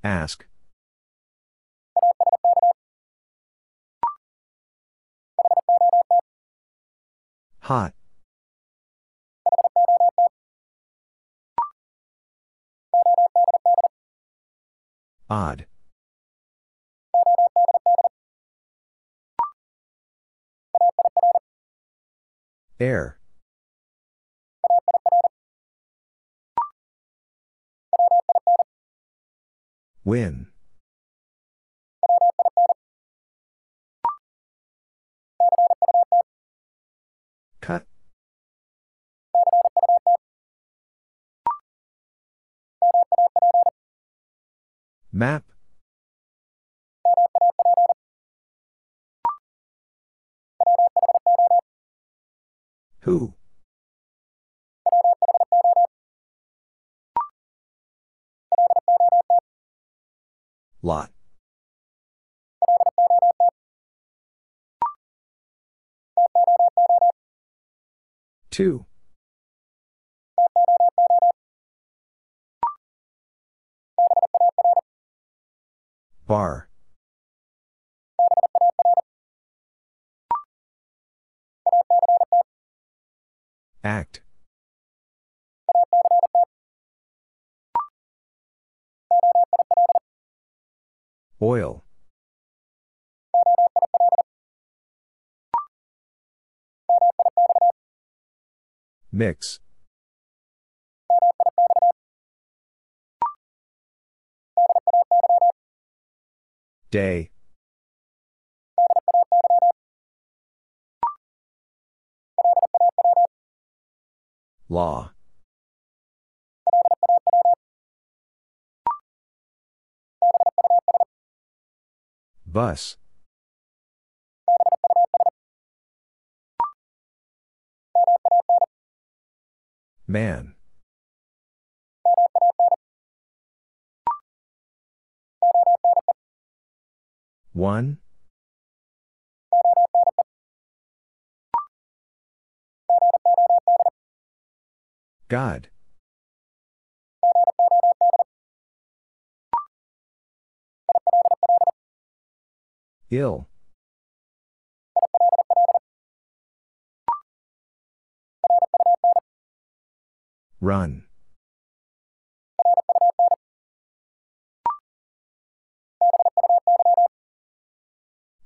Ask. Hot. Odd. Air. Win. Cut. Map. Who? Lot. Two. Bar. Act. Oil. Mix. Day. Law. Bus. Man. One. God. Ill. Run.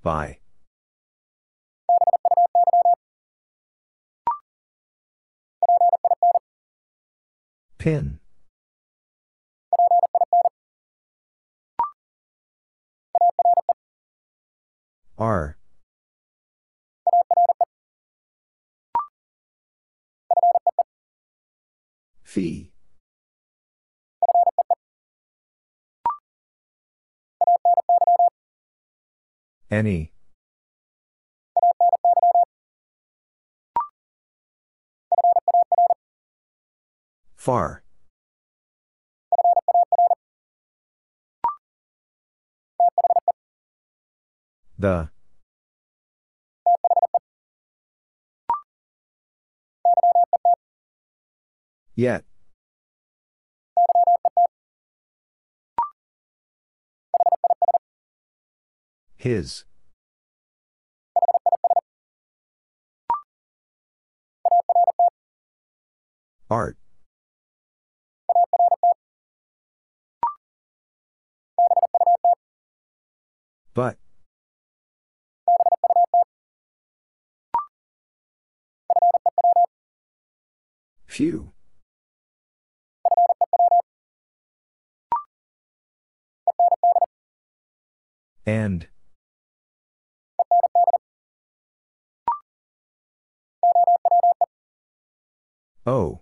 By. Pin. R. Fee. Any. Far. The. Yet. His. Art. But. Few. And. Oh.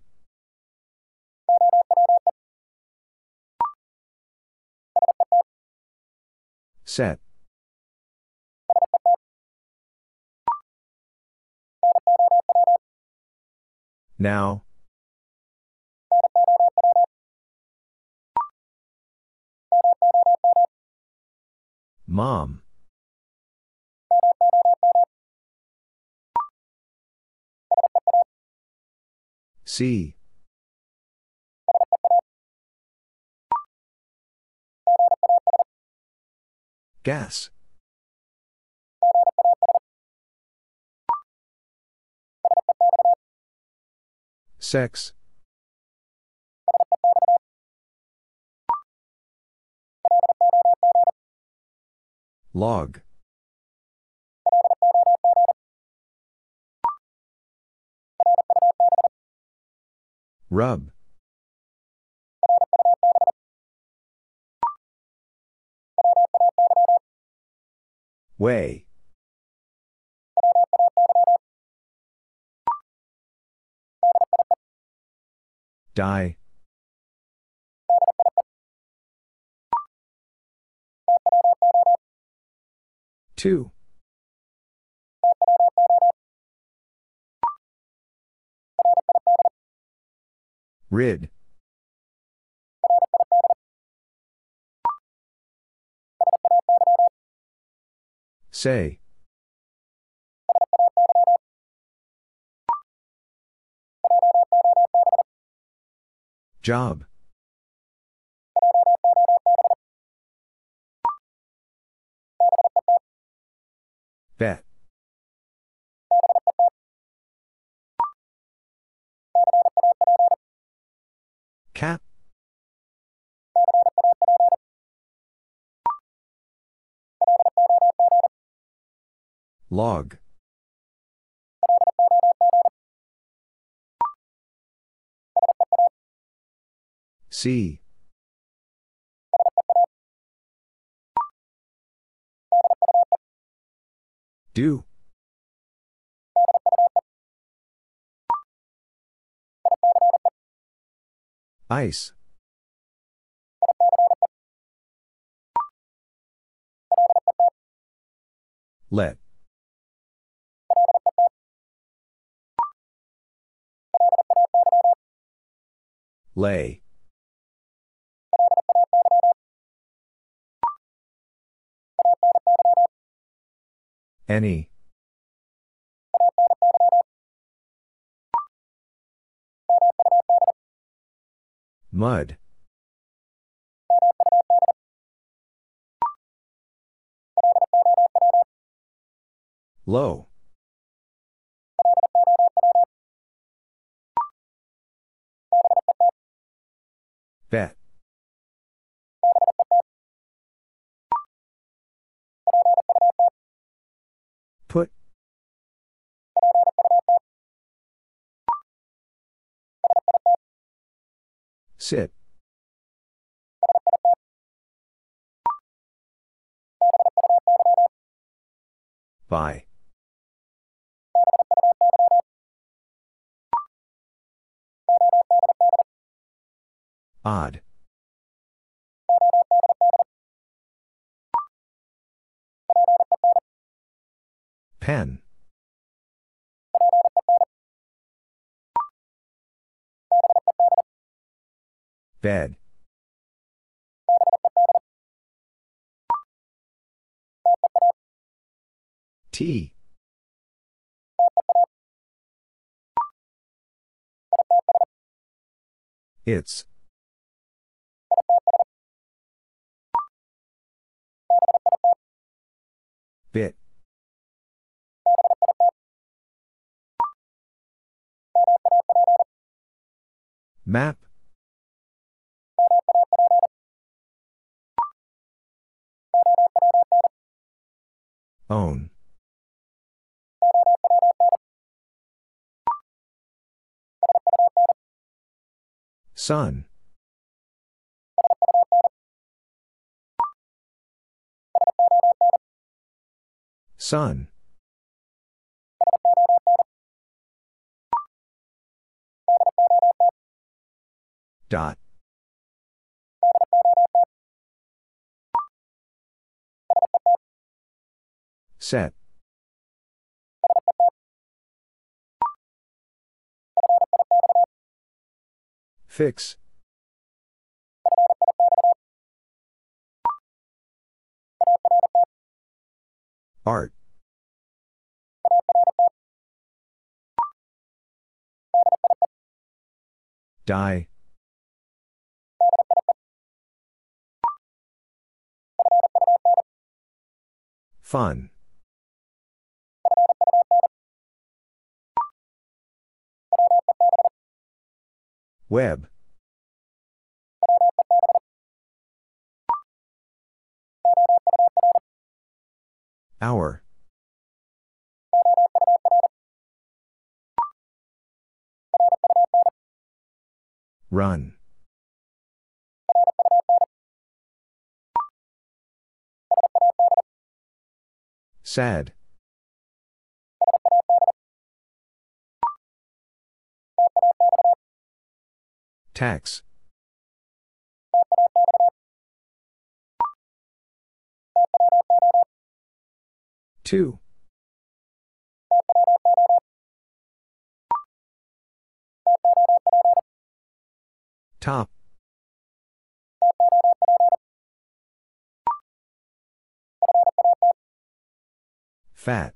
Set. Now. Mom. See. Gas. Sex. Log. Rub. Way. Die. Two. Rid. Say. Job. Bet. Cap. Log. See. Do. Ice. Let. Lay. Any. Mud. Low. Bet. Put. Sit. Buy. Odd. Pen. Bed. Tea. It's. Bit. Map. Own. Sun. Sun. Dot. Set. Fix. Art. Die. Fun. Web. Hour. Run. Sad. Tax. Two. Top. Fat.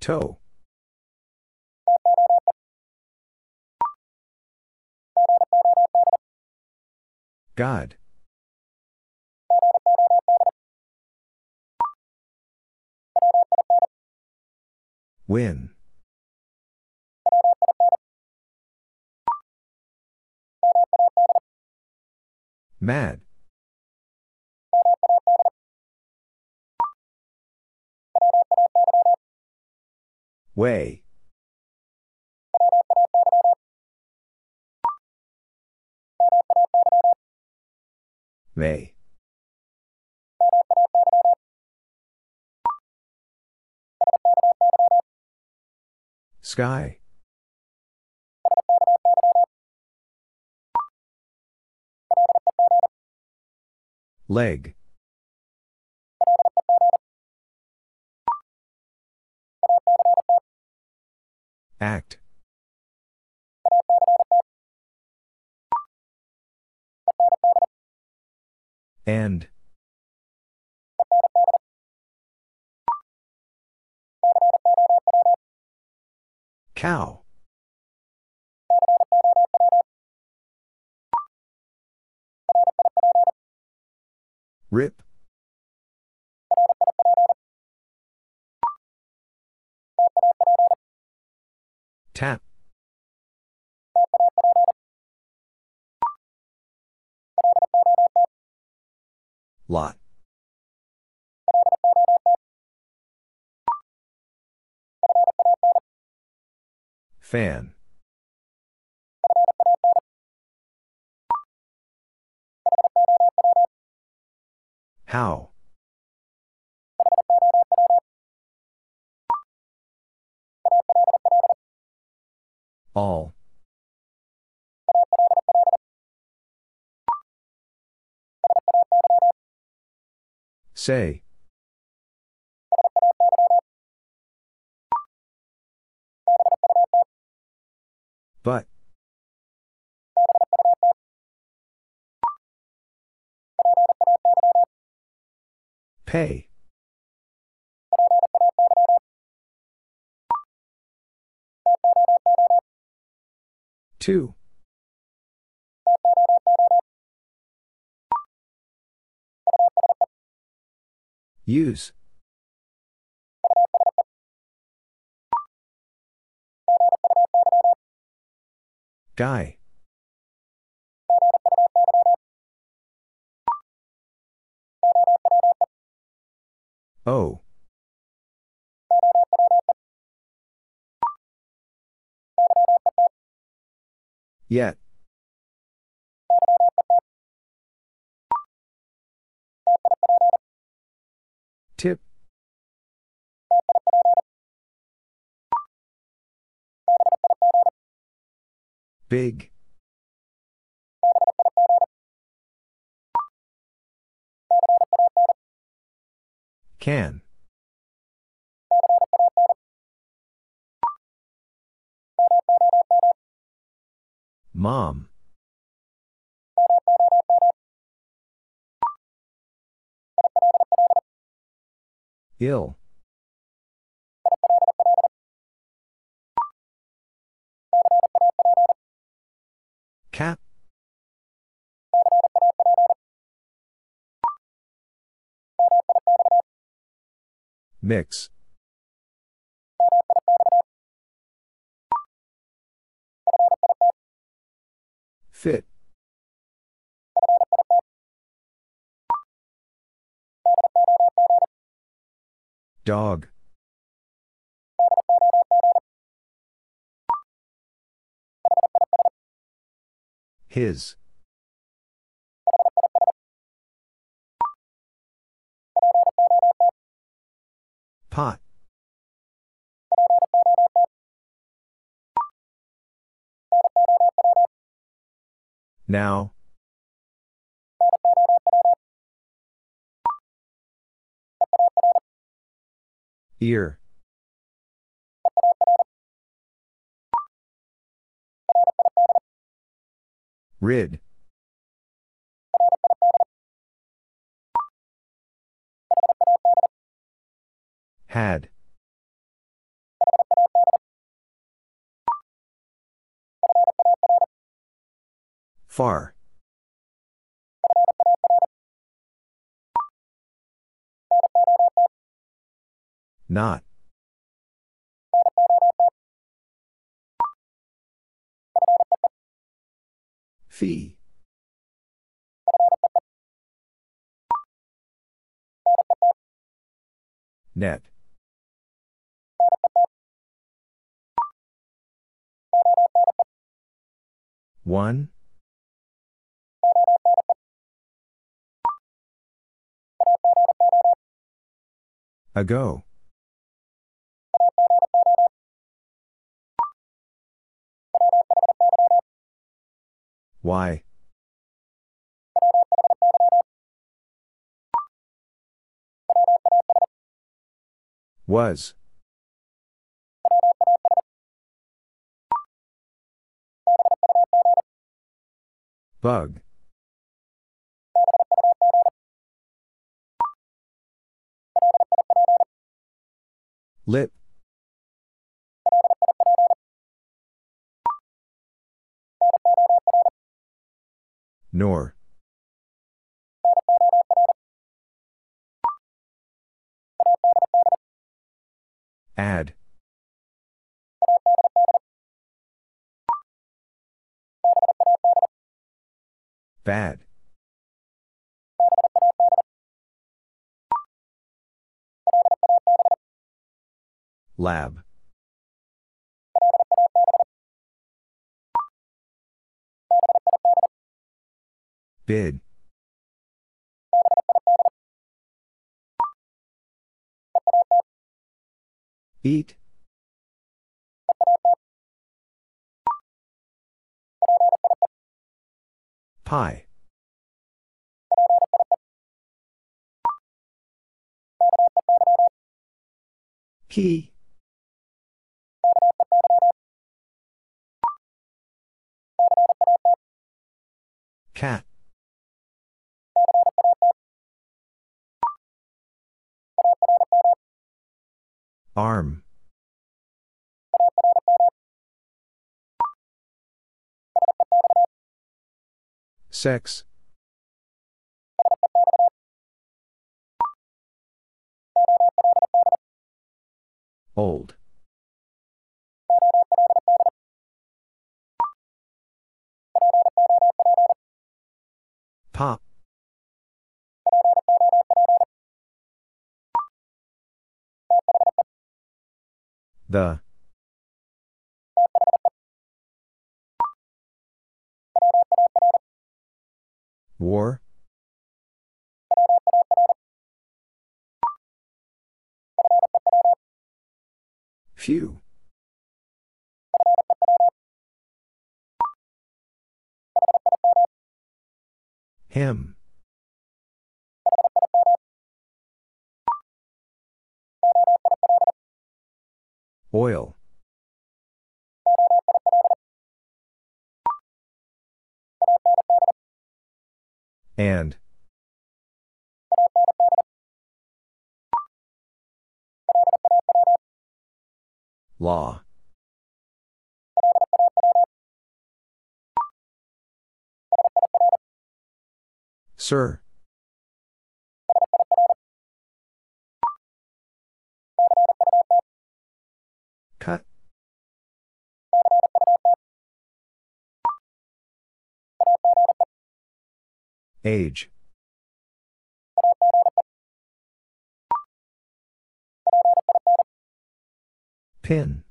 Toe. God. Win. Mad. Way. May. Sky. Leg. Act. And. Cow. Rip. Tap. Lot. Fan. How. All. Say. But. Pay. two. Use. Guy. O. Yet. Tip. Big. Can. Mom. Ill. Cap. Mix. Fit. Dog. His. Pot. Now. Ear. Rid. Had. Far. Not. Fee. Net. One. Ago. Why? Was. Bug. Lip. Nor. Add. Bad. Lab. Bid. Eat. Pie. Key. Cat. Arm. Sex. Old. Pop. The. War. Few. Him. Oil. And. Law. Sir. Cut. Age. Pin.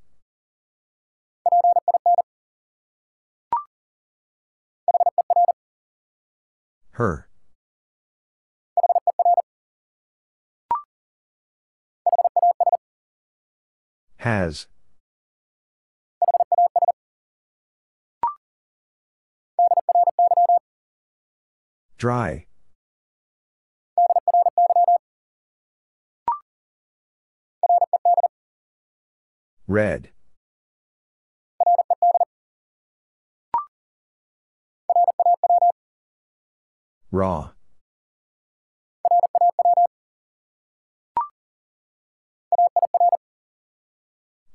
Her. Has. Dry. Red. Raw.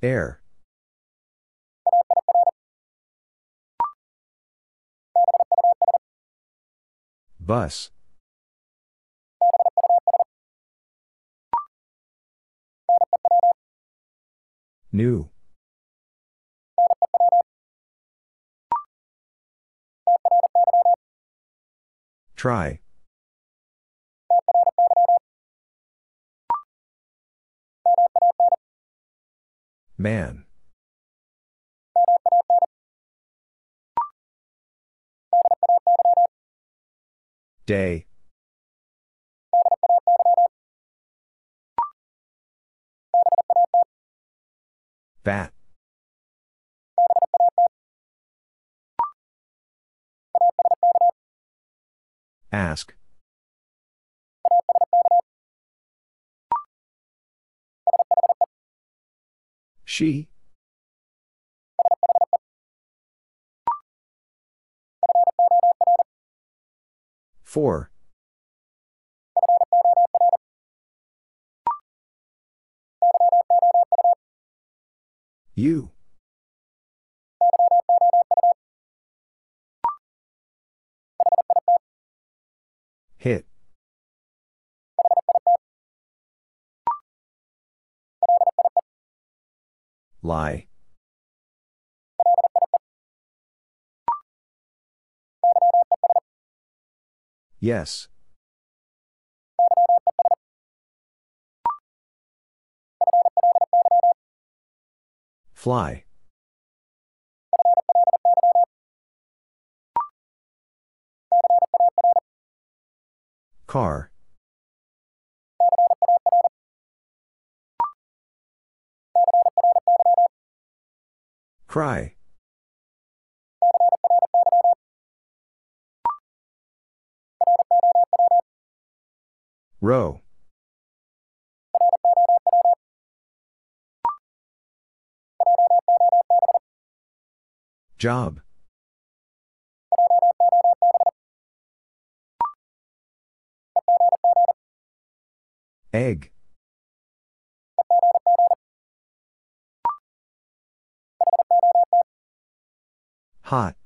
Air. Bus. New. Try. Man. Day. Bat. Ask. She. Four. You. Hit. Lie. Yes. Fly. Car. Cry. Row. Job. Egg. Hot.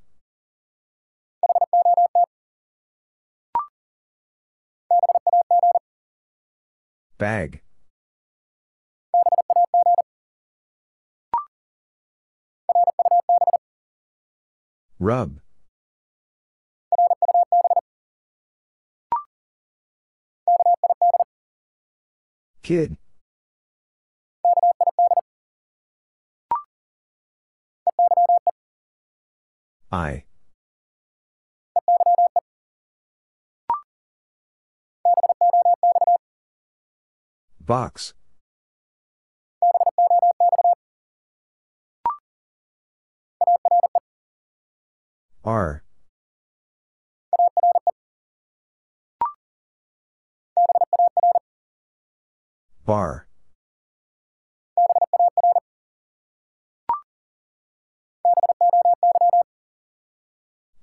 Bag. Rub. Kid. I. Box. R. Bar.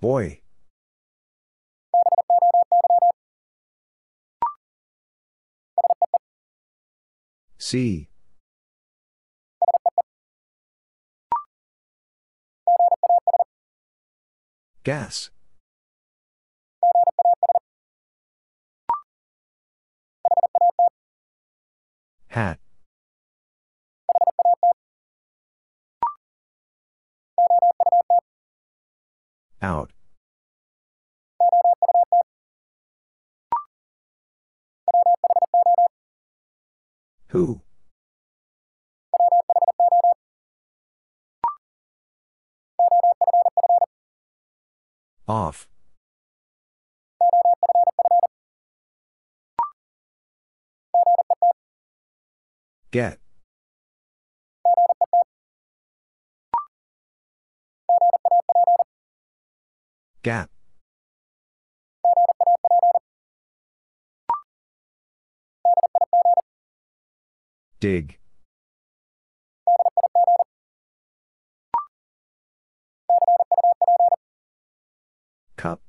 Boy. C. Gas. Hat. Out. Who? Off. Get. Gap. Dig. Cup.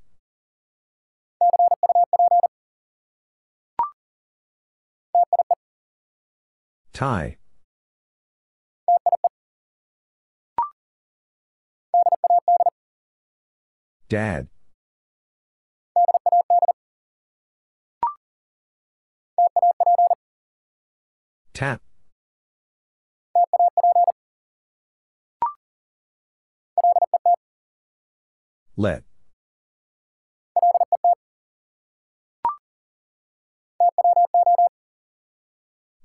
Tie. Dad. Tap. Let.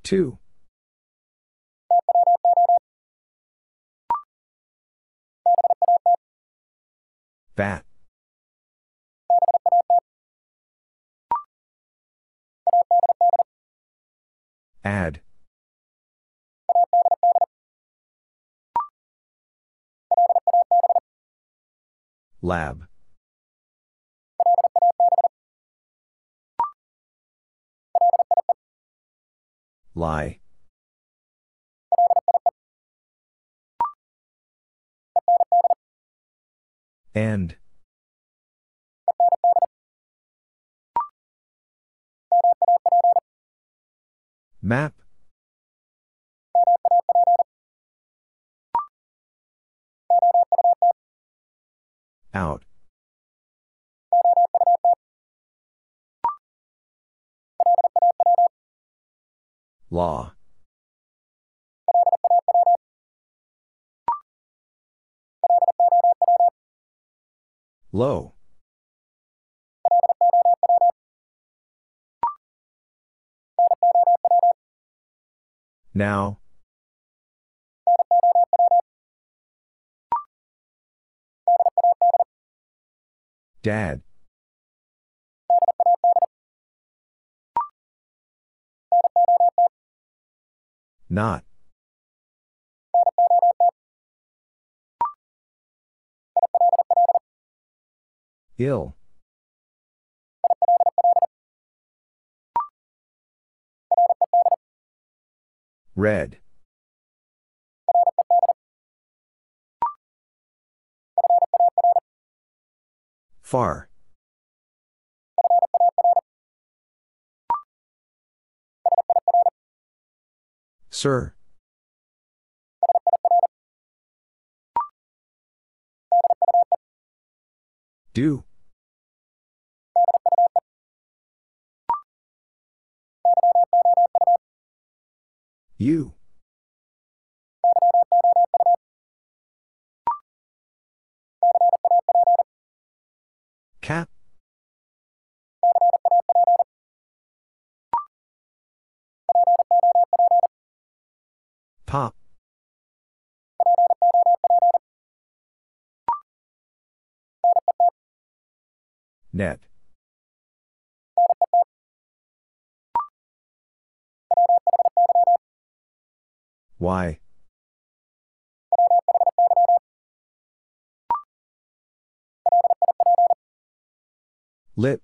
Two. Bat. Add. Lab. Lie. And. Map. Out. Law. Low. Now. Dad. Not. Ill. Red. Far. Sir. Do. You. Cap. Pop. Net. Y. Lip.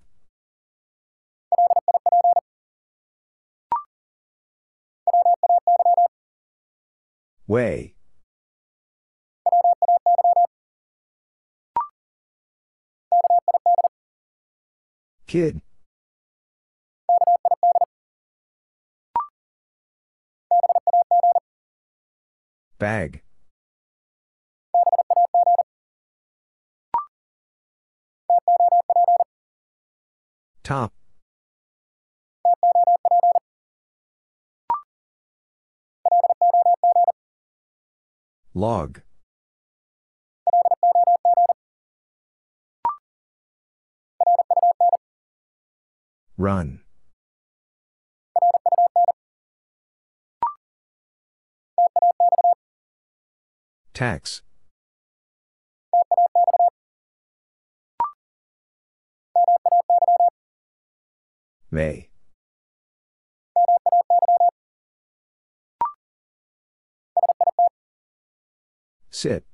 Way. Kid. Bag. Top. Log. Run. Tax. May. Sit.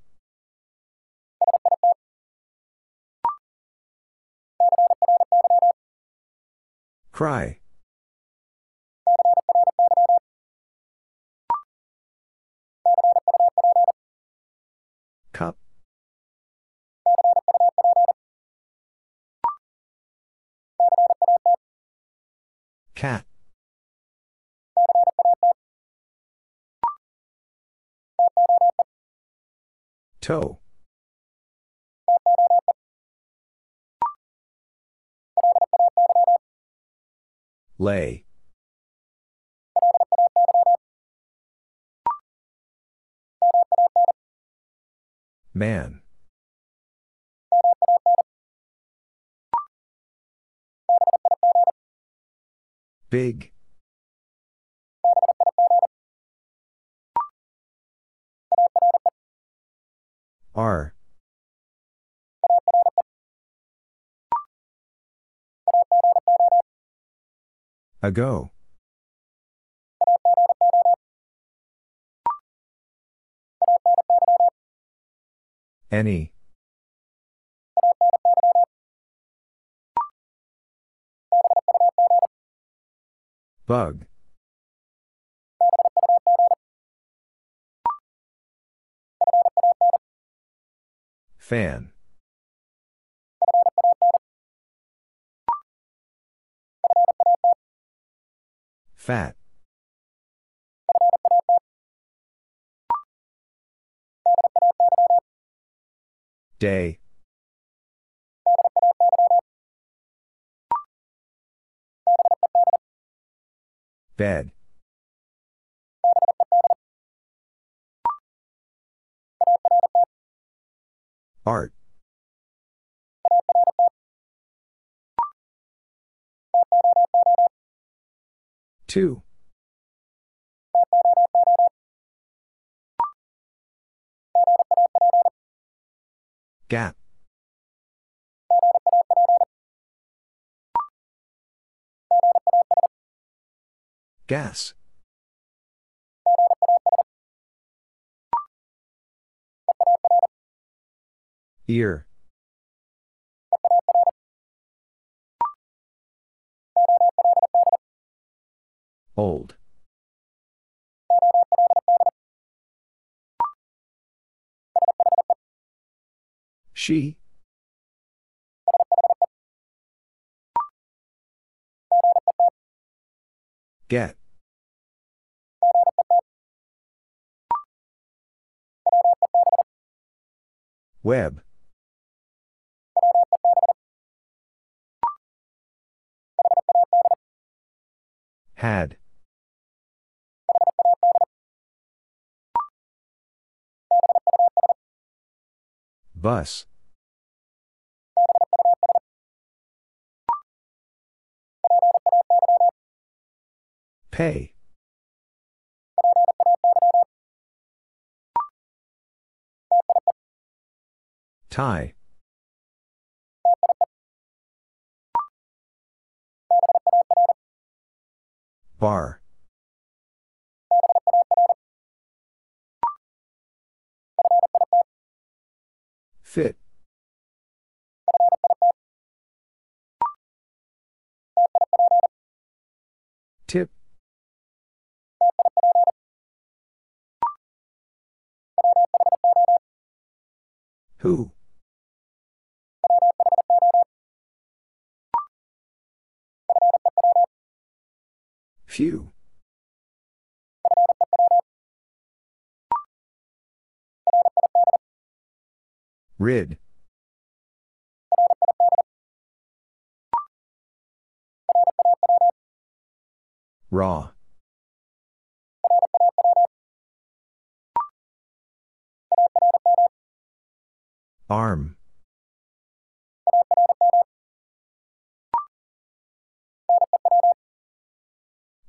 Cry. Cup. Cat. Toe. Lay. Man. Big. R. Ago. Any. Bug. Fan. Fat. Day. Bed. Art. Two. Gap. Gas. Ear. Old. She. Get. Web. Had. Bus. Pay. Tie. Bar. Fit. Tip. Who. Few. Rid. Raw. Arm.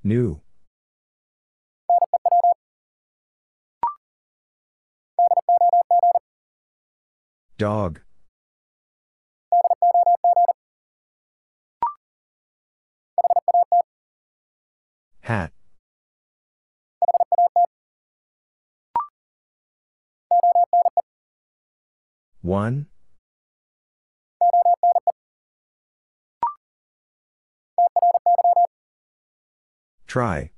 New. Dog. Hat. One. Try.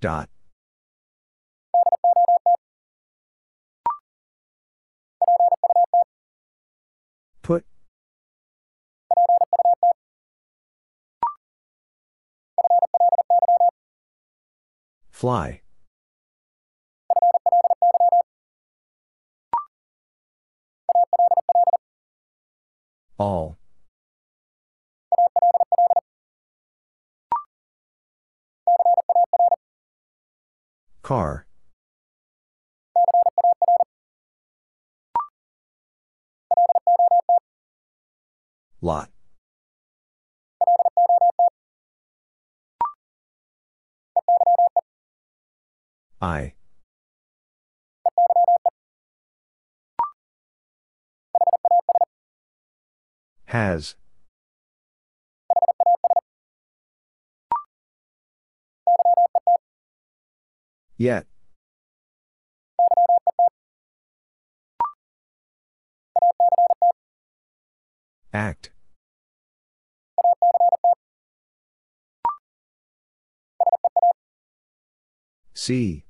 Dot. Put. Fly. All. Car. Lot. I. Has. Yet. Act. See.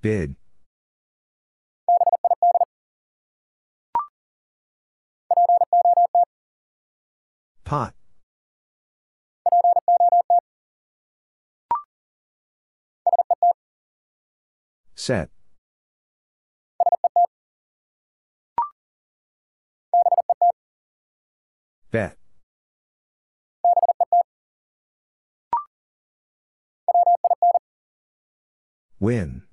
Bid. Pot. Set. Bet. Win.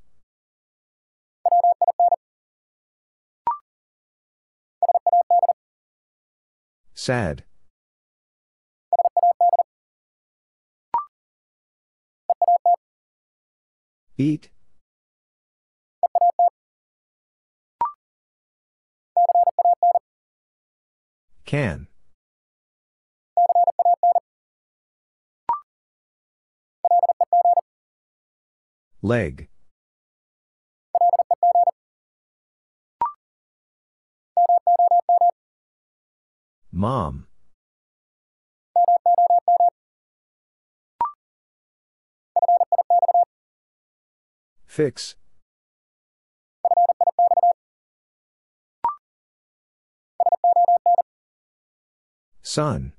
Sad. Eat. Can. Leg. Mom. Fix. Son.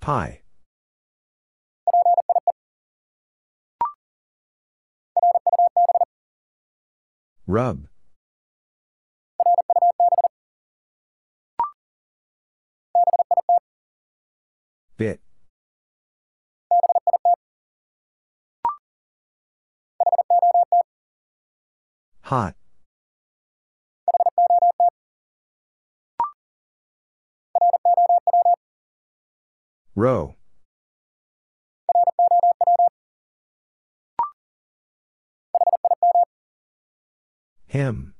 Pie. Rub. Bit. Hot. Row. Him.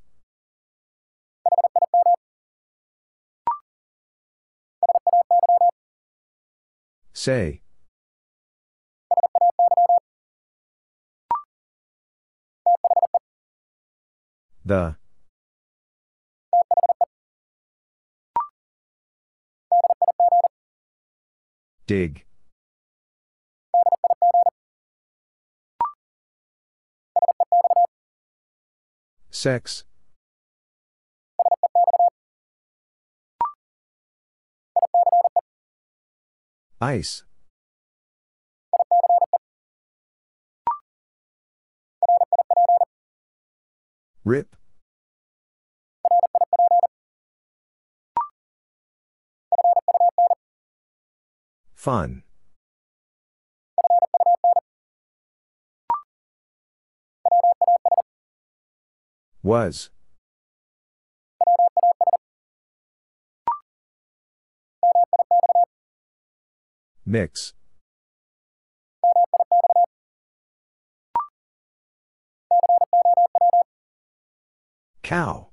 Say. The. Dig. Sex. Ice. Rip. Fun. Was. Mix. Cow.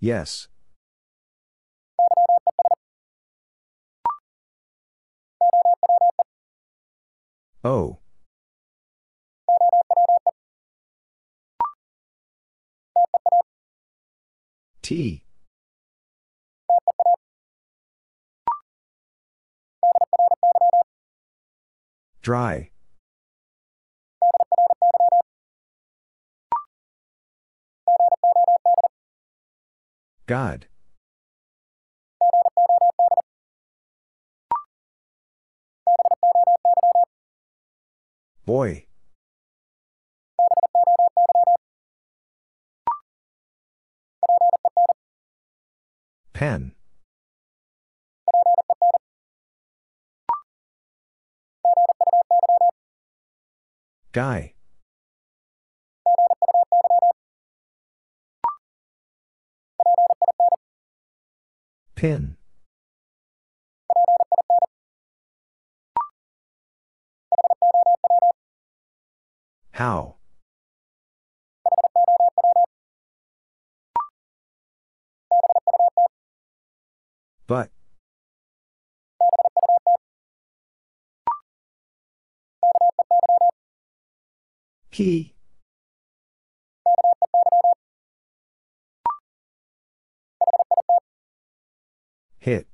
Yes. Oh. T. Dry. God. Boy. Pen. Guy. Pin. How. But. Key. Hit.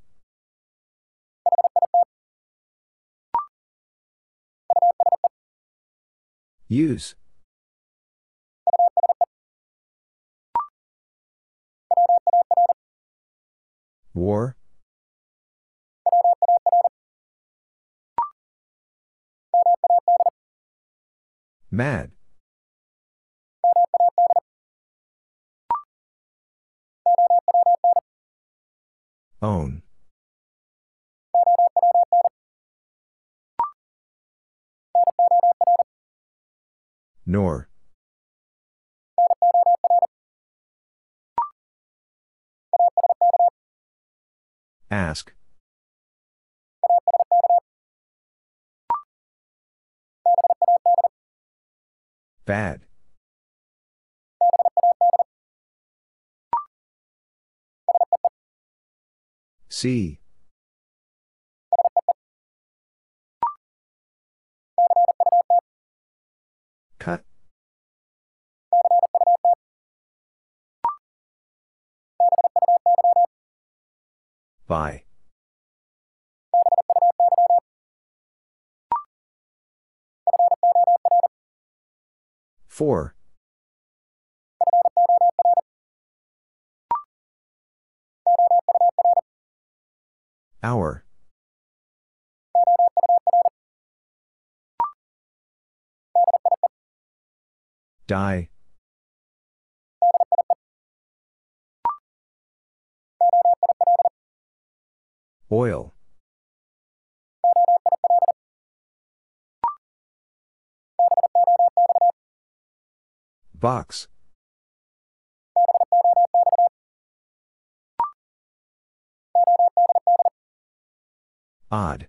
Use. War. Mad. Own. Nor. Ask. Bad. See. Cut. By. Four. Hour. Die. Oil. Box. Odd.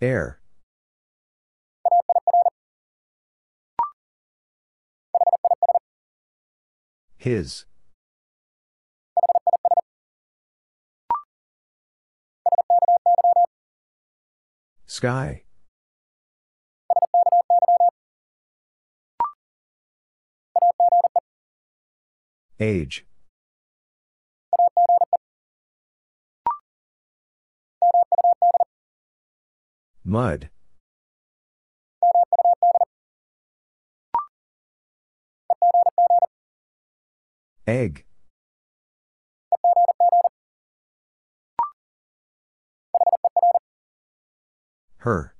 Air. His. Sky. Age. Mud. Egg. Her.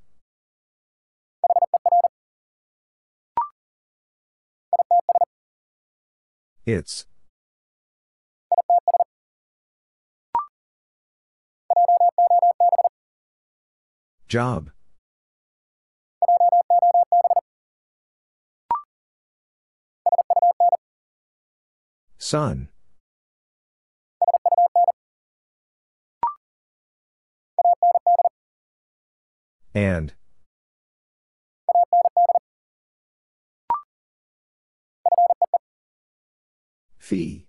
Its. Job. Sun. And. Fee.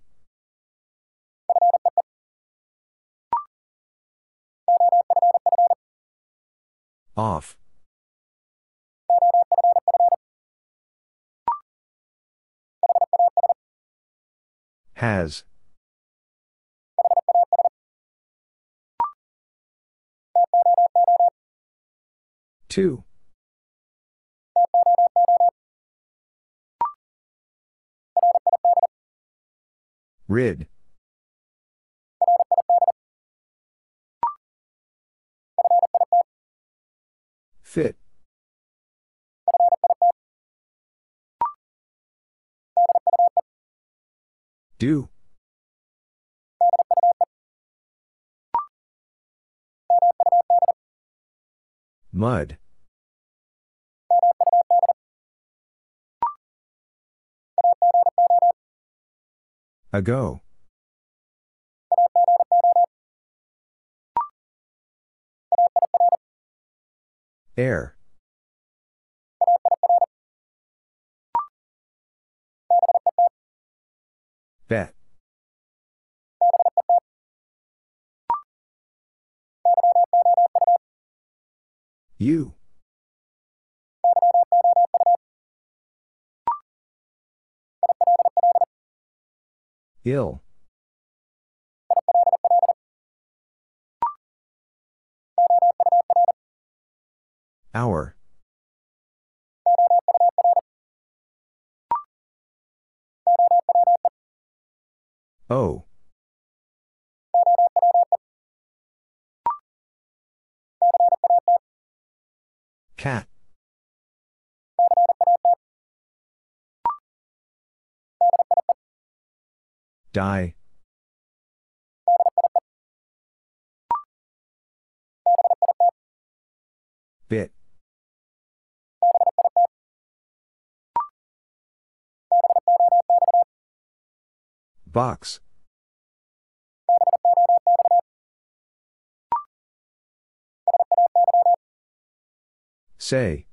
Off. Has. Two. Rid. Fit. Do. Mud. Ago. Air. Bet. You. Ill. Hour. O. Cat. Die. Bit. Box. Say.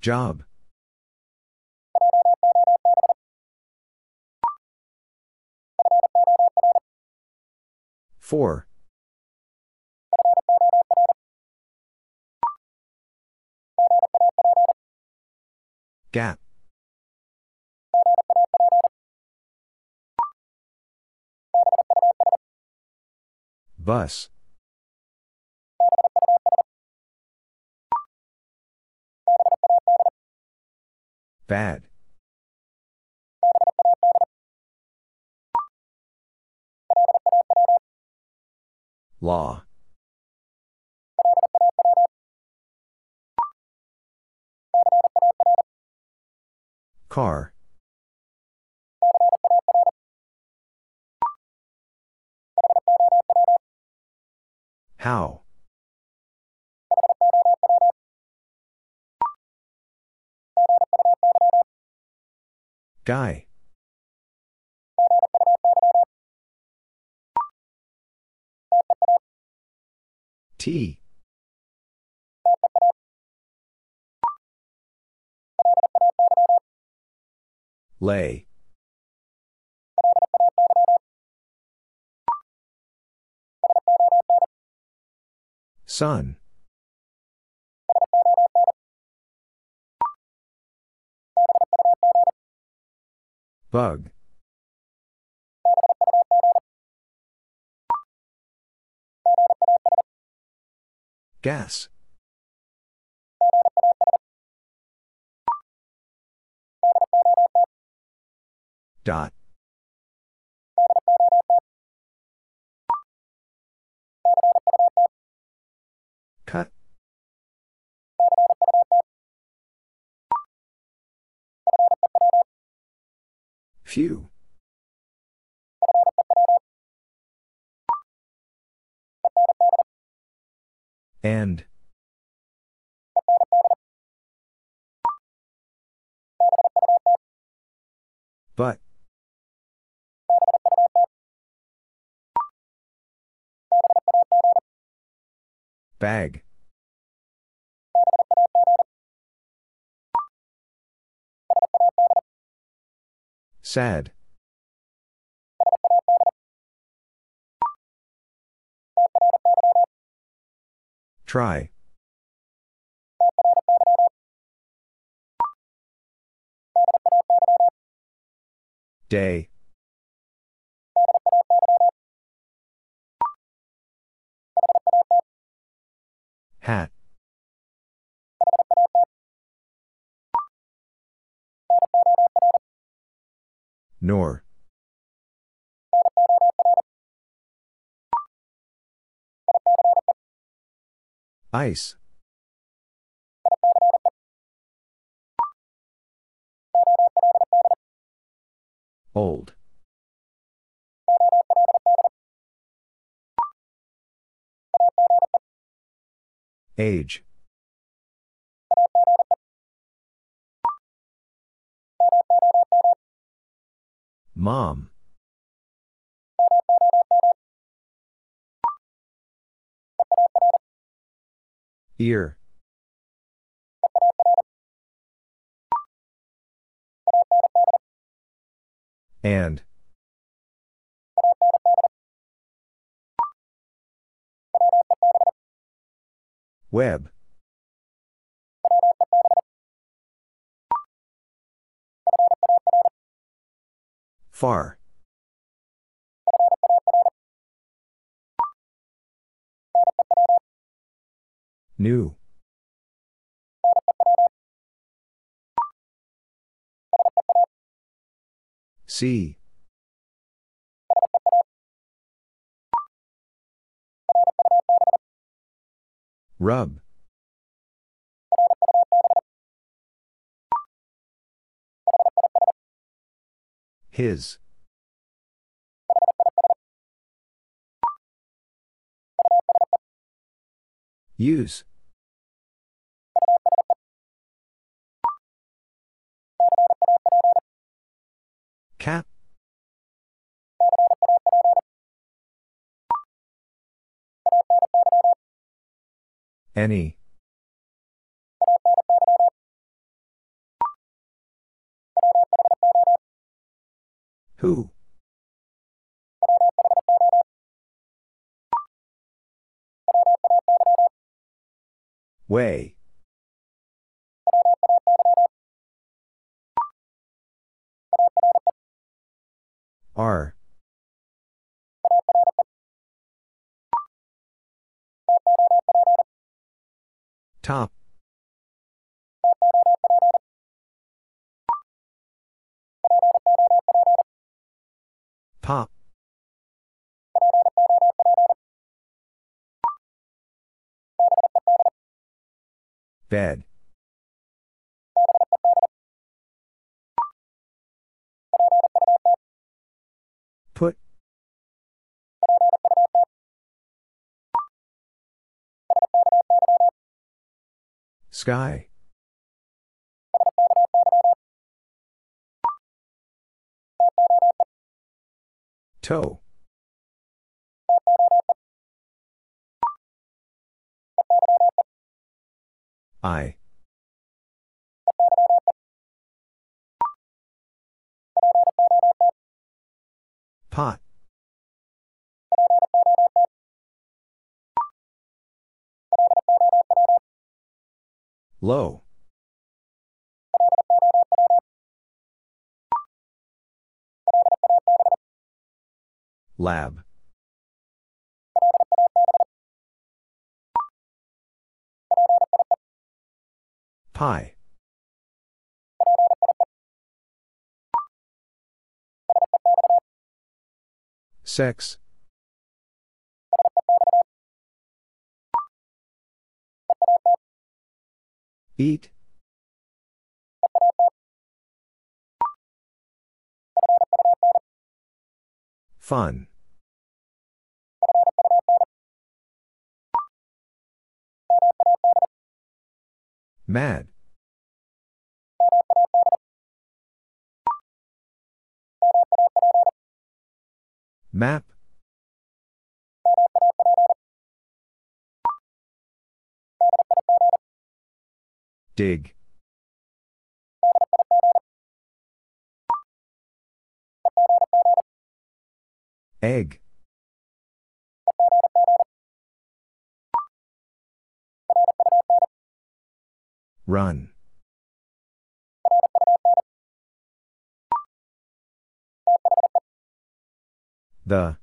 Job. Four. Gap. Bus. Bad. Law. Car. How. Guy. T. Lay. Sun. Bug. Gas. Dot. Cut. Few. And. But. Bag. Sad. Try. Day. Hat. Nor. Ice. Old. Age. Mom. Ear. And. Web. Far. New. See. Rub. His. Use. Cap. Any. Who. Way. Are. Top. Pop. Bed. Put. Sky. Toe. I. Pot. Low. Lab. Pie. Sex. Eat. Fun. Mad. Map. Dig. Egg. Run. The.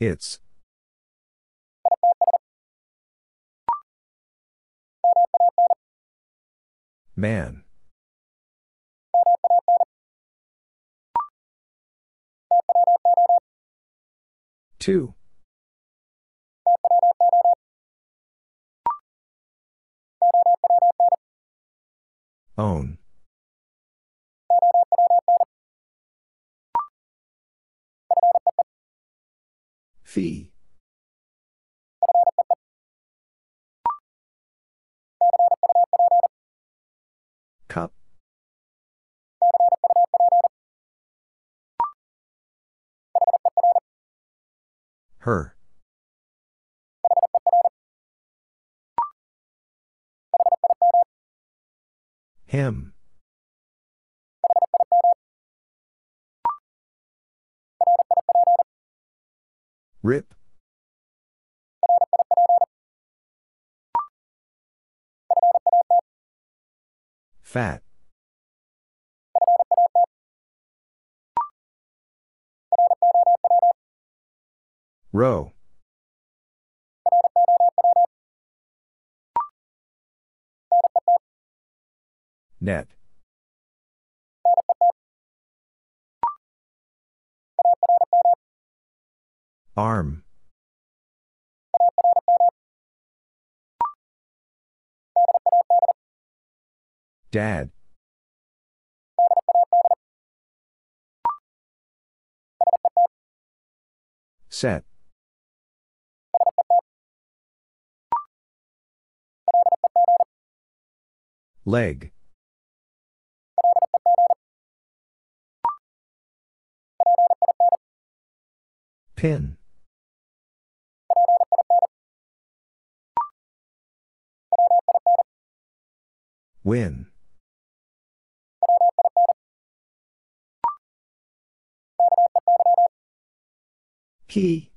It's. Man. Two. Own. Fee. Cup. Her. Him. Rip. Fat. Row. Net. Arm. Dad. Set. Leg. Pin. Win. Key.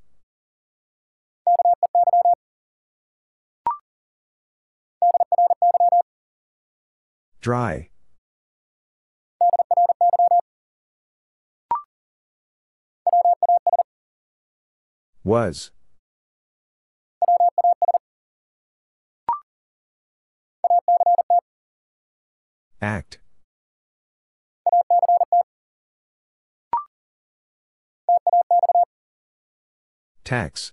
Dry. Was. Act. Tax.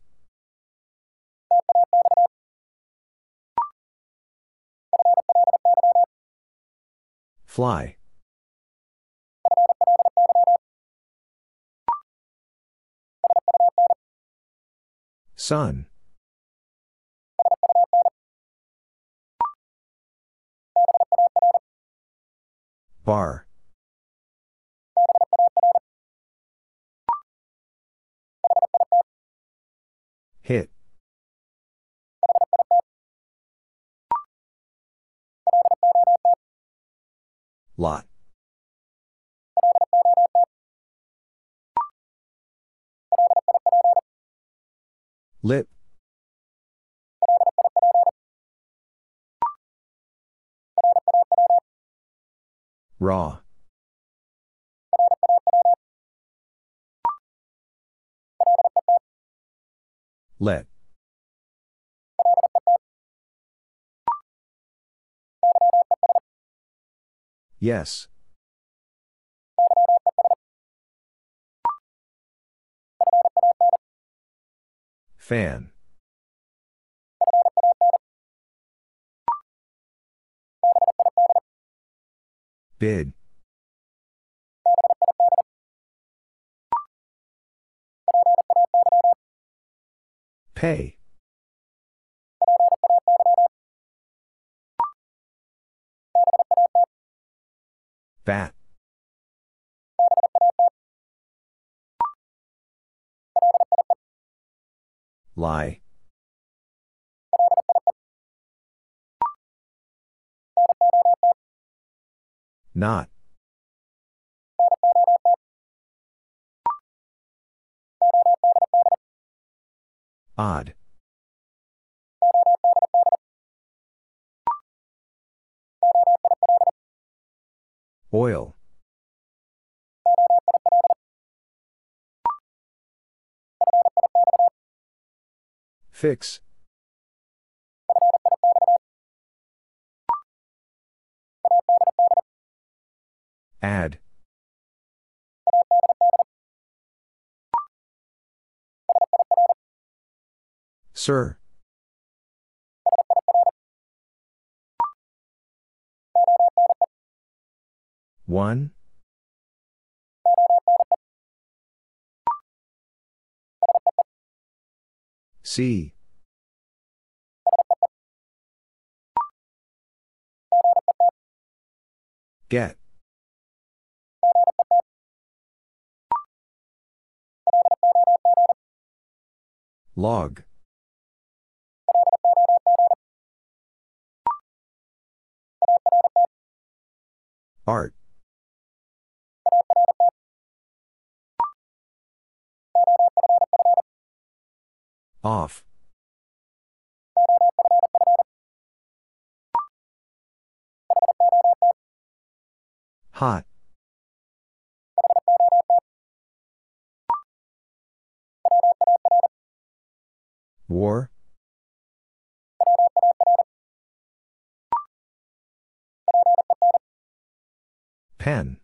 Fly. Sun. Bar. Hit. Lot. Lip. Raw. Let. Yes. Fan. Bid. Pay. Bat. Lie. Not. Odd. Oil. Fix. Add. Sir. One. C. Get. Log. Art. Off. Hot. War. Pen.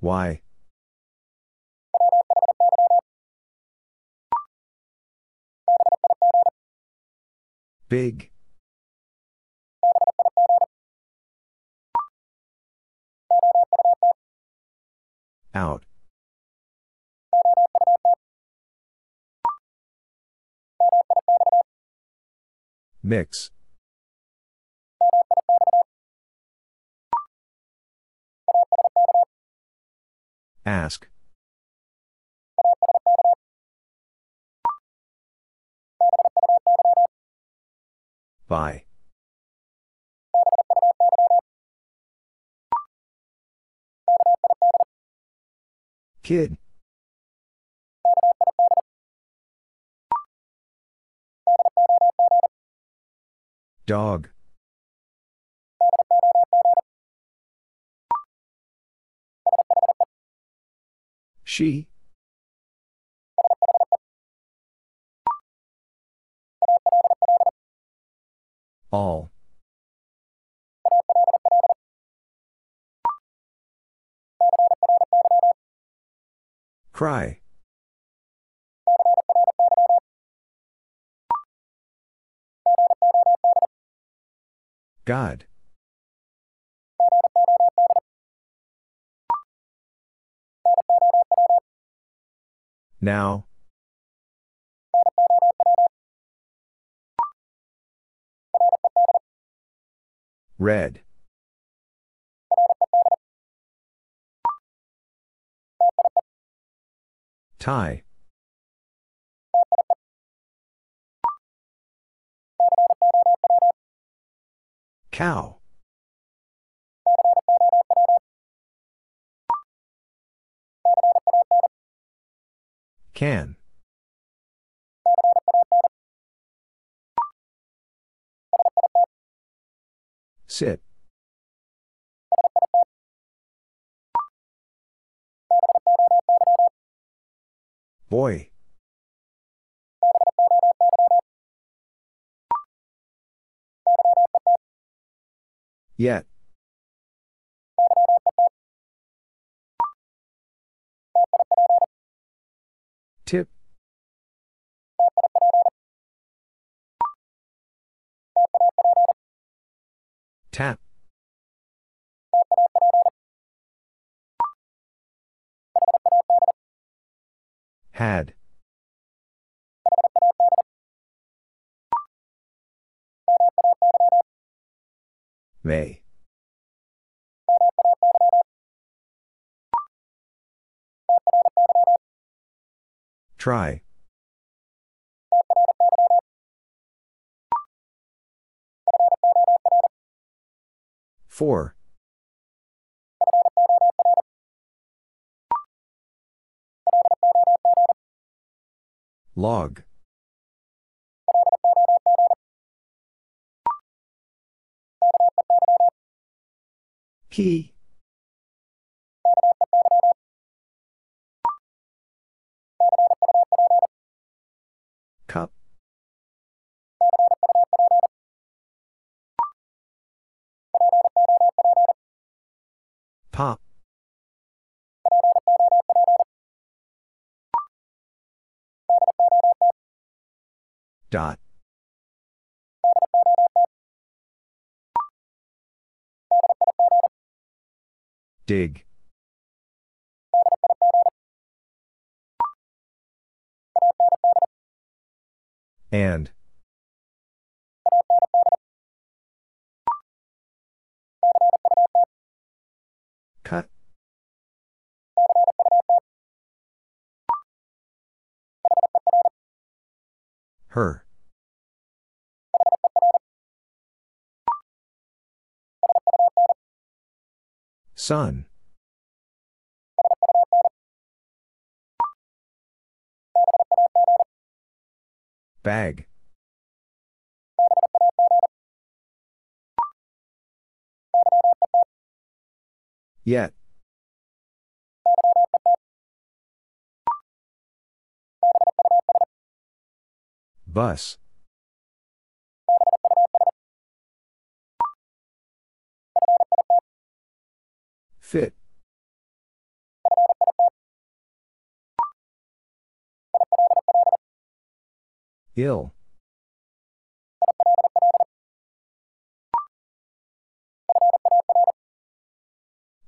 Why? Big. Out. Mix. Ask. Buy. Kid. Dog. She. All. Cry. God. Now. Red. Tie. Cow. Can. Sit. Boy. Yet. Tip. Tap. Had. May. Try. Four. Log. Key. Cup. Pop. Dot. Dig. And. Cut. Her. Sun. Bag. Yet. Bus. Fit. Ill.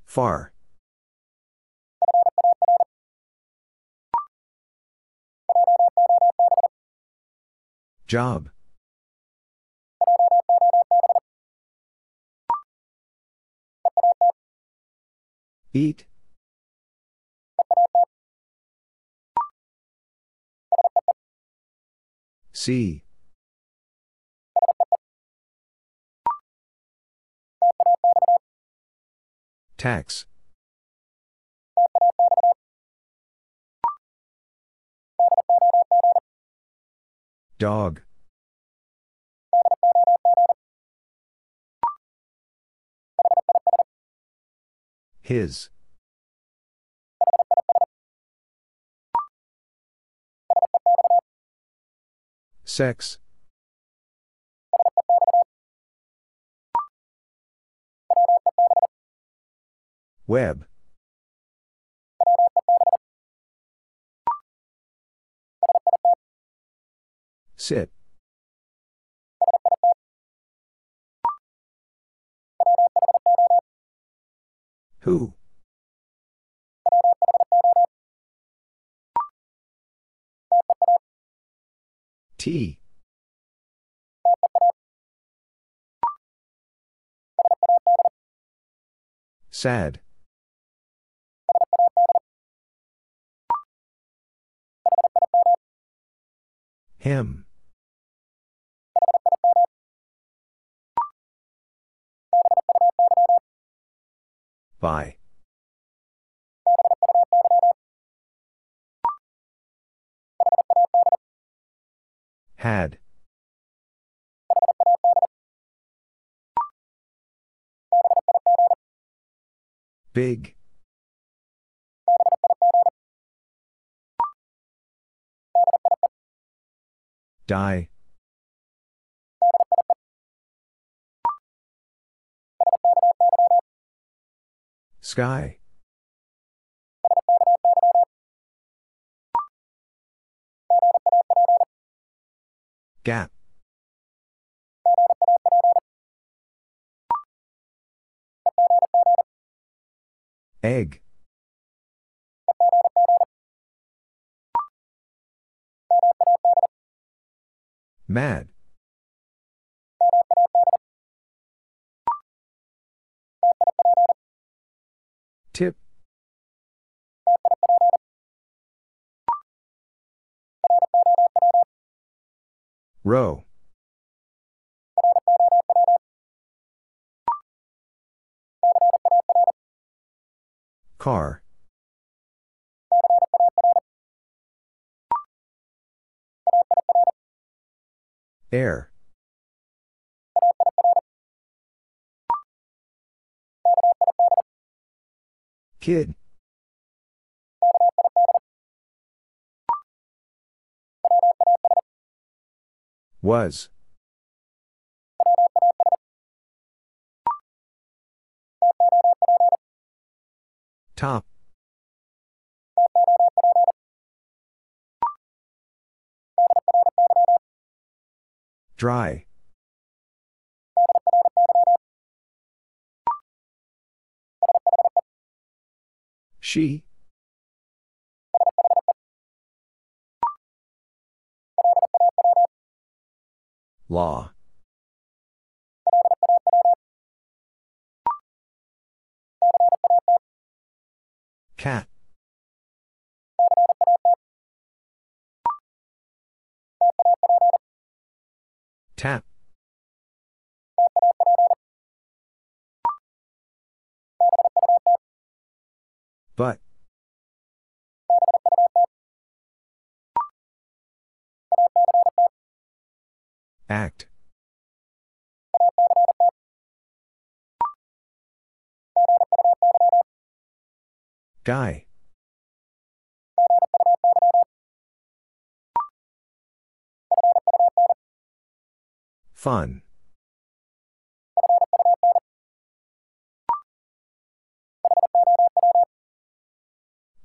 Far. Job. Eat. See. Tax. Dog. His. Sex. Web. Sit. Who? T. Sad. Him. By. Had. Big. Die. Sky. Gap. Egg. Mad. Tip. Row. Car. Air. Kid. Was. Top. Dry. She. Law. Cat. Tap. But. Act. Guy. Fun.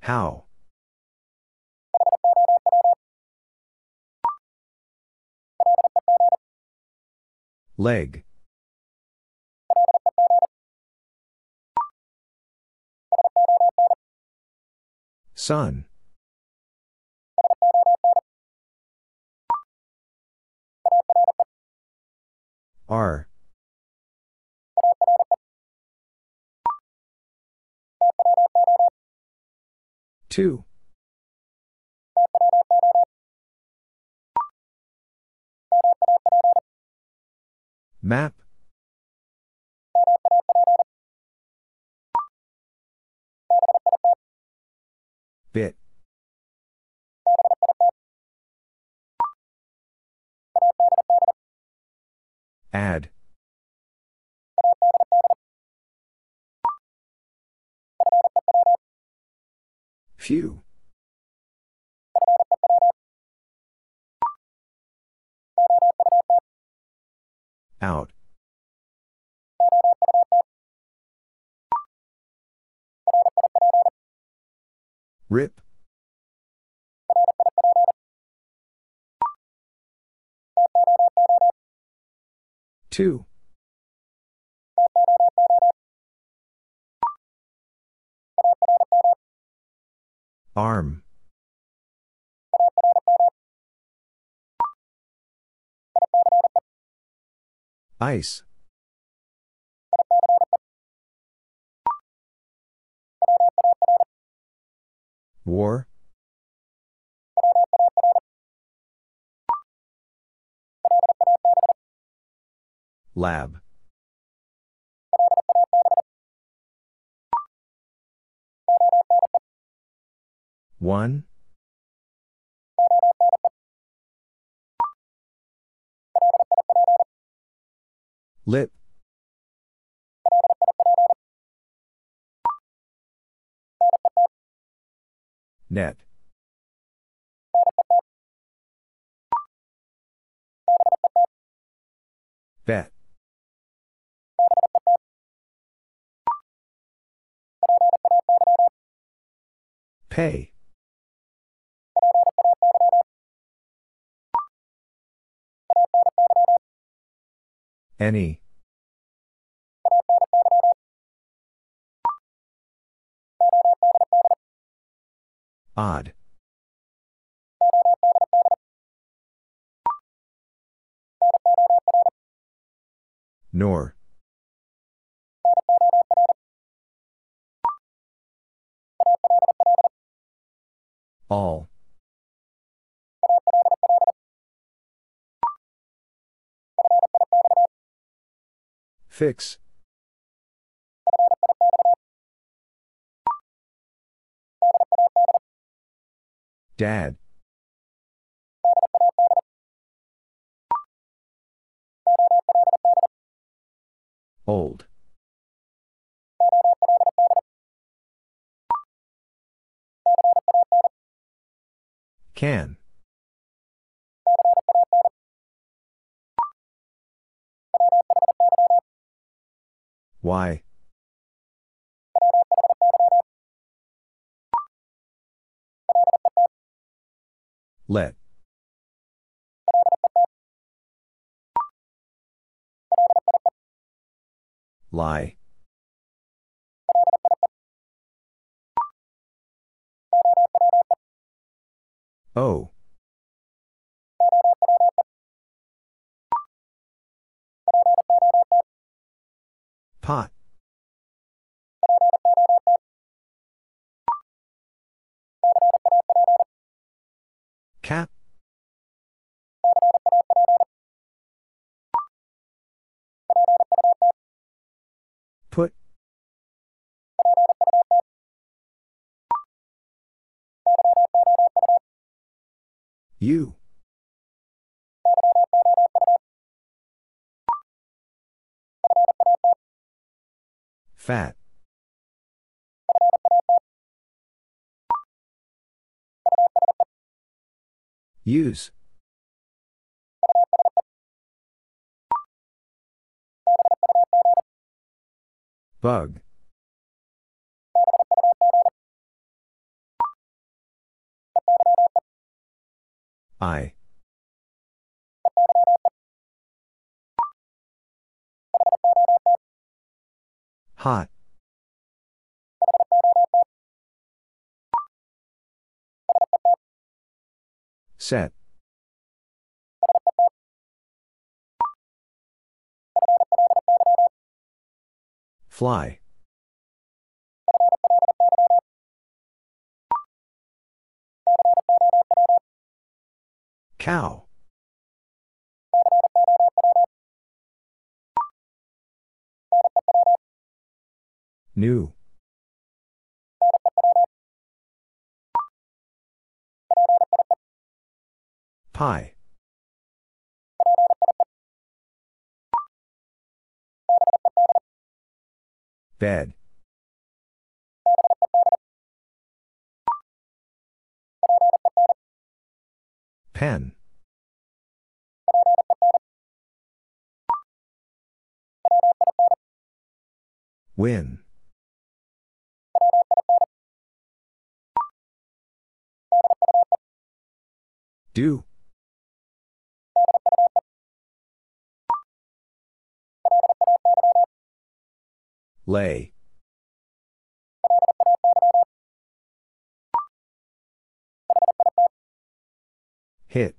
How. Leg. Sun. R. Two. Map. Bit. Add. Few. Out. Rip. two. Arm. Ice. War. Lab. One. Lip. Net. Bet. Pay. Any. Odd. Nor. All. Fix. Dad. Old. Can. Why? Let. Lie. Oh. Pot. Cap. Put. You. Fat. Use. Bug. I. Hot. Set. Fly. Cow. New. Pie. Bed. Pen. Win. Do. Lay. Hit.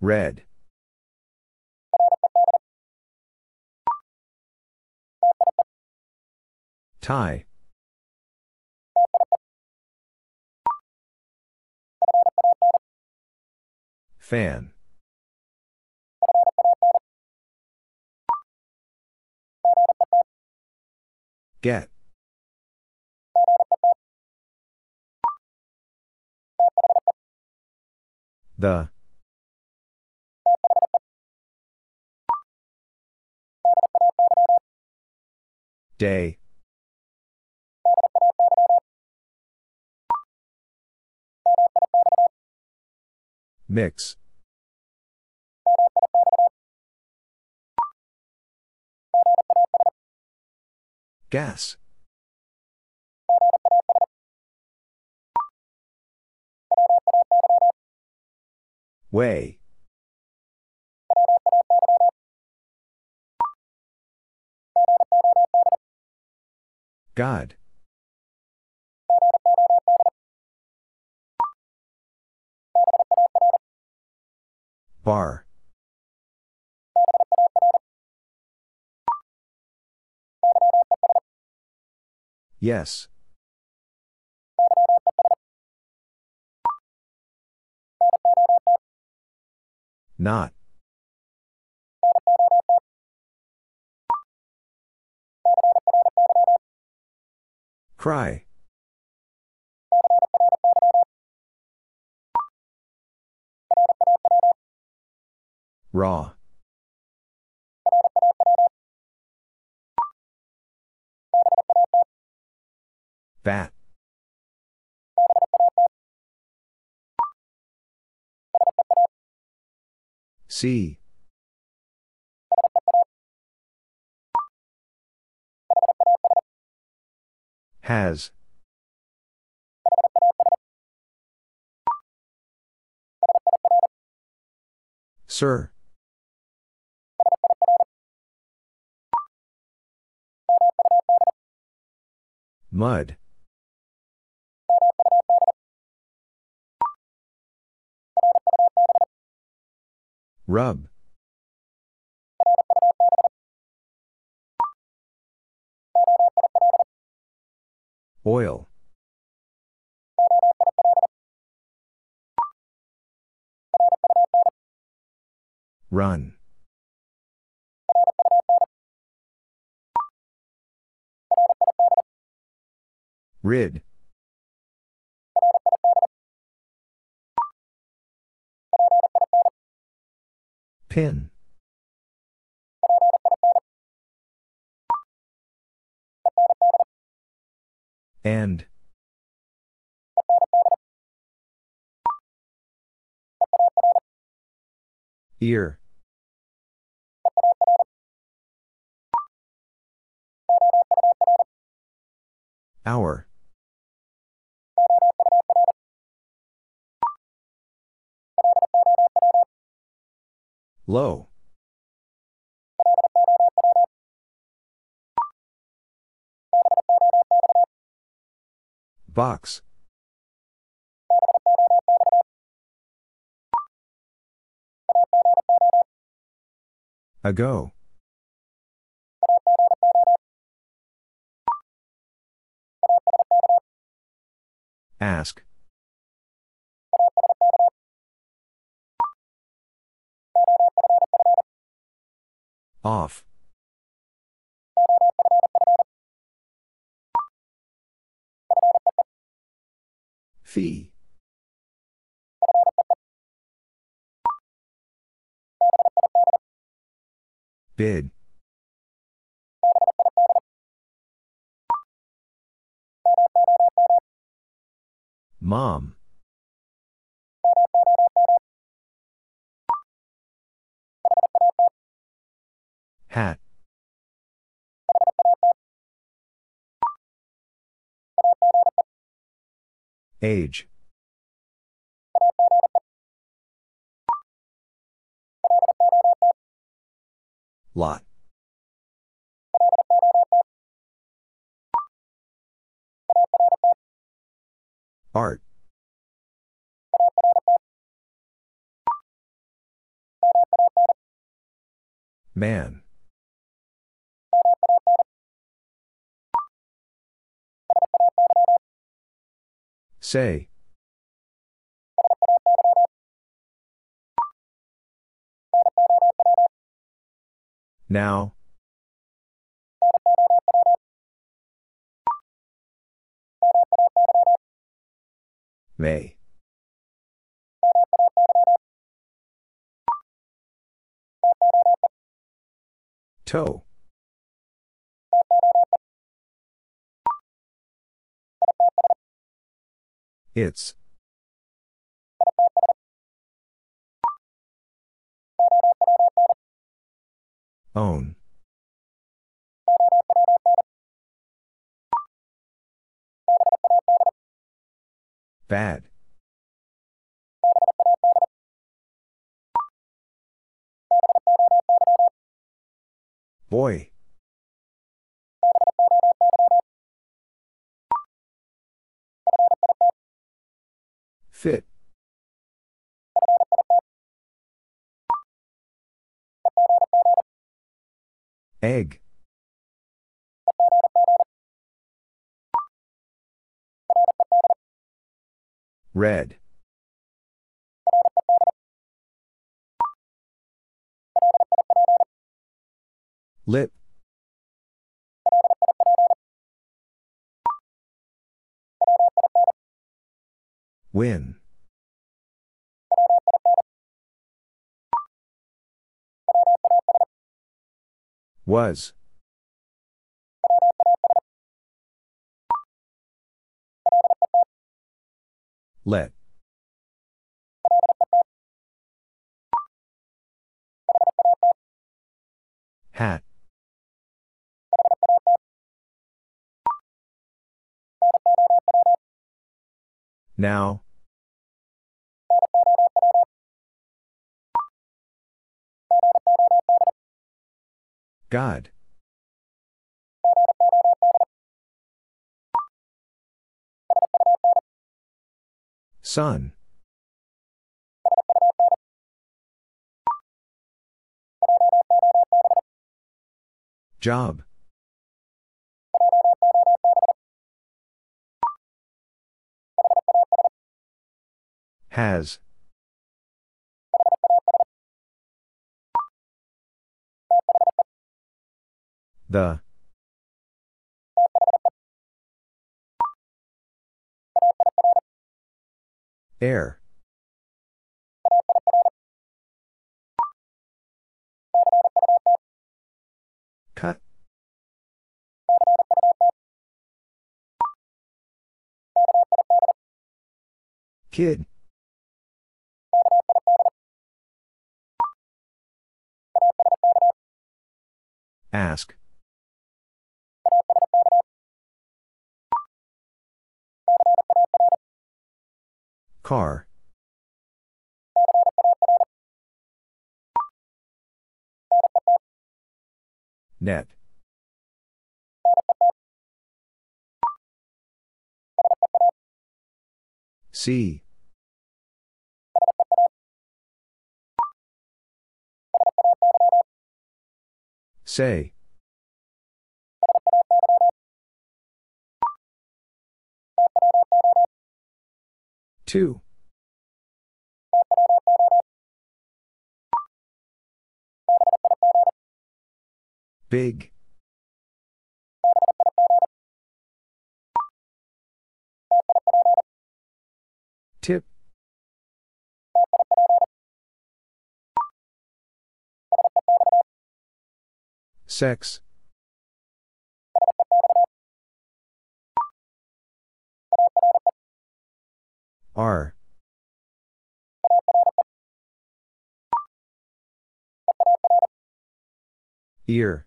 Red. Tie. Fan. Get. The. Day. Mix. Gas. Way. God. Bar. Yes. Not. Cry. Raw. Bat. See. Has. Sir. Mud. Rub. Oil. Run. Rid. Pin. And. Ear. Hour. Low. Box. Ago. Ask. Off. Fee. Bid. Mom. Hat. Age. Lot. Art. Man. Say. Now. May. Toe. It's. Own. Bad. Boy. Fit. Egg. Red. Lip. Win. Was. Let. Hat. Now. God. Son. Job. Has. The. Air. Cut. Kid. Ask. Car. Net. See. Say. Two. Big. Tip. Sex. R. Ear.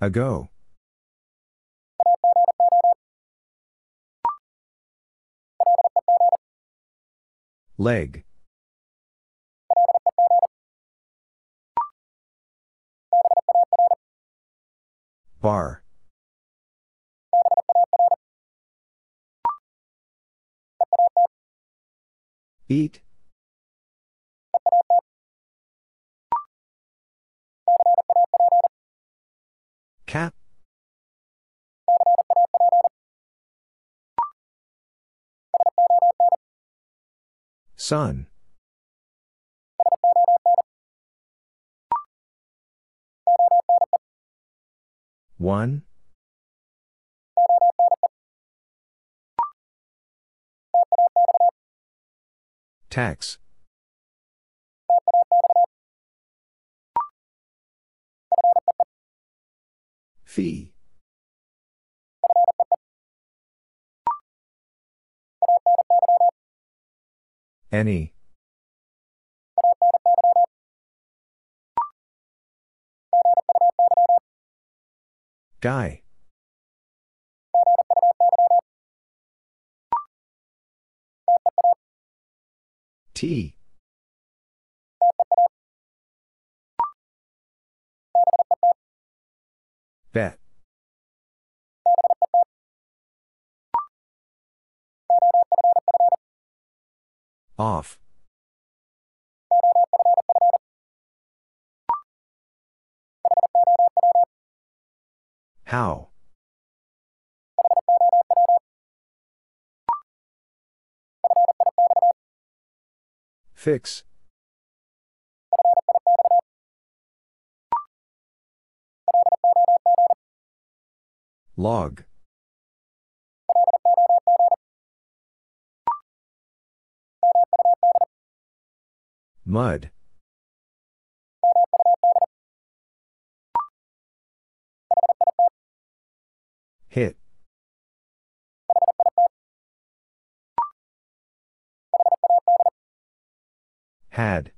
Ago. Leg. Bar. Eat. Cap. Sun. One. Tax. Fee. Any. Guy. T. Bet. Off. How. Fix. Log. Mud. Hit. Had.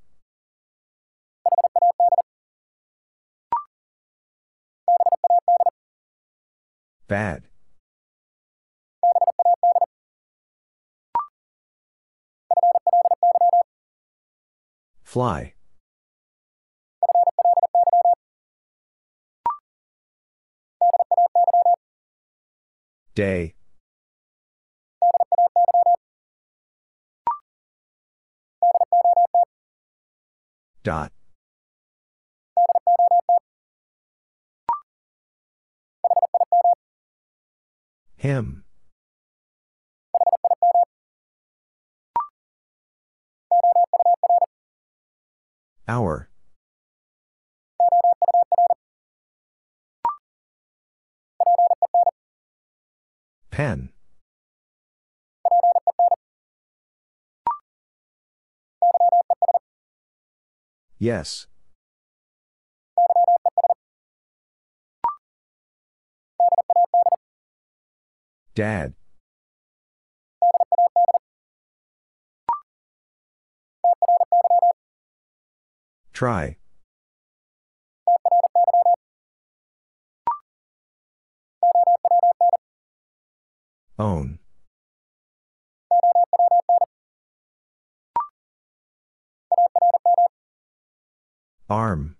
Bad. Fly. Day. Dot. Him. Hour. Pen. Yes. Dad. Try. Own. Arm.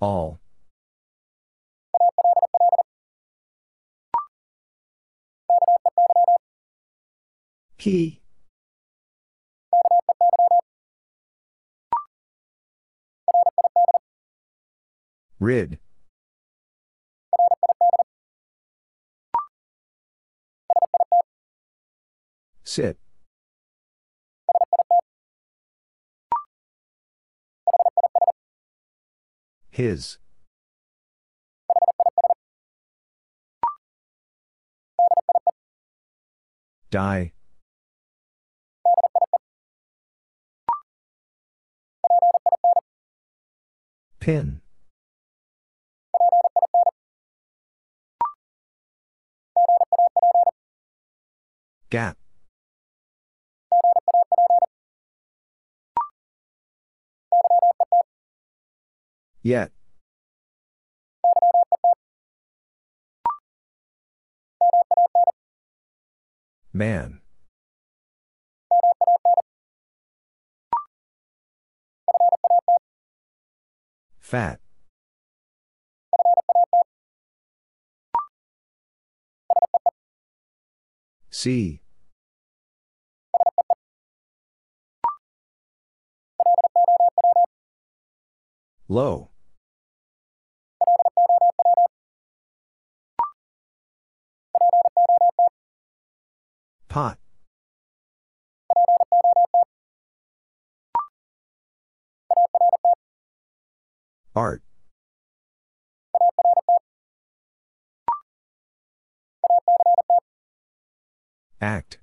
All. Key. Rid. Sit. His. Die. Pin. Gap. Yet. Man. Fat. See. Low. Pot. Art. Act.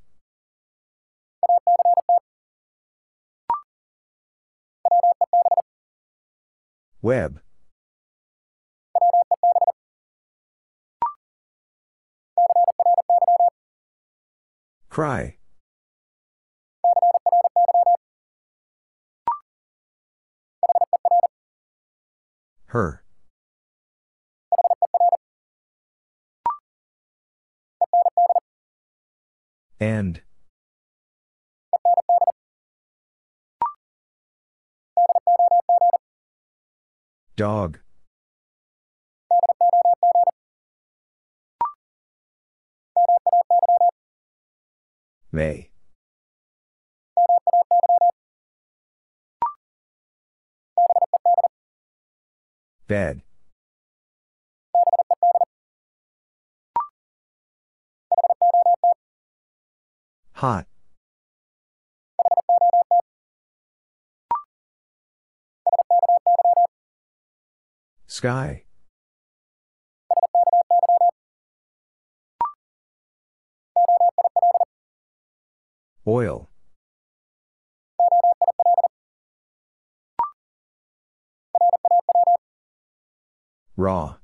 Web. Cry. Her. And. Dog. May. Bed. Hot. Sky. Oil. Raw.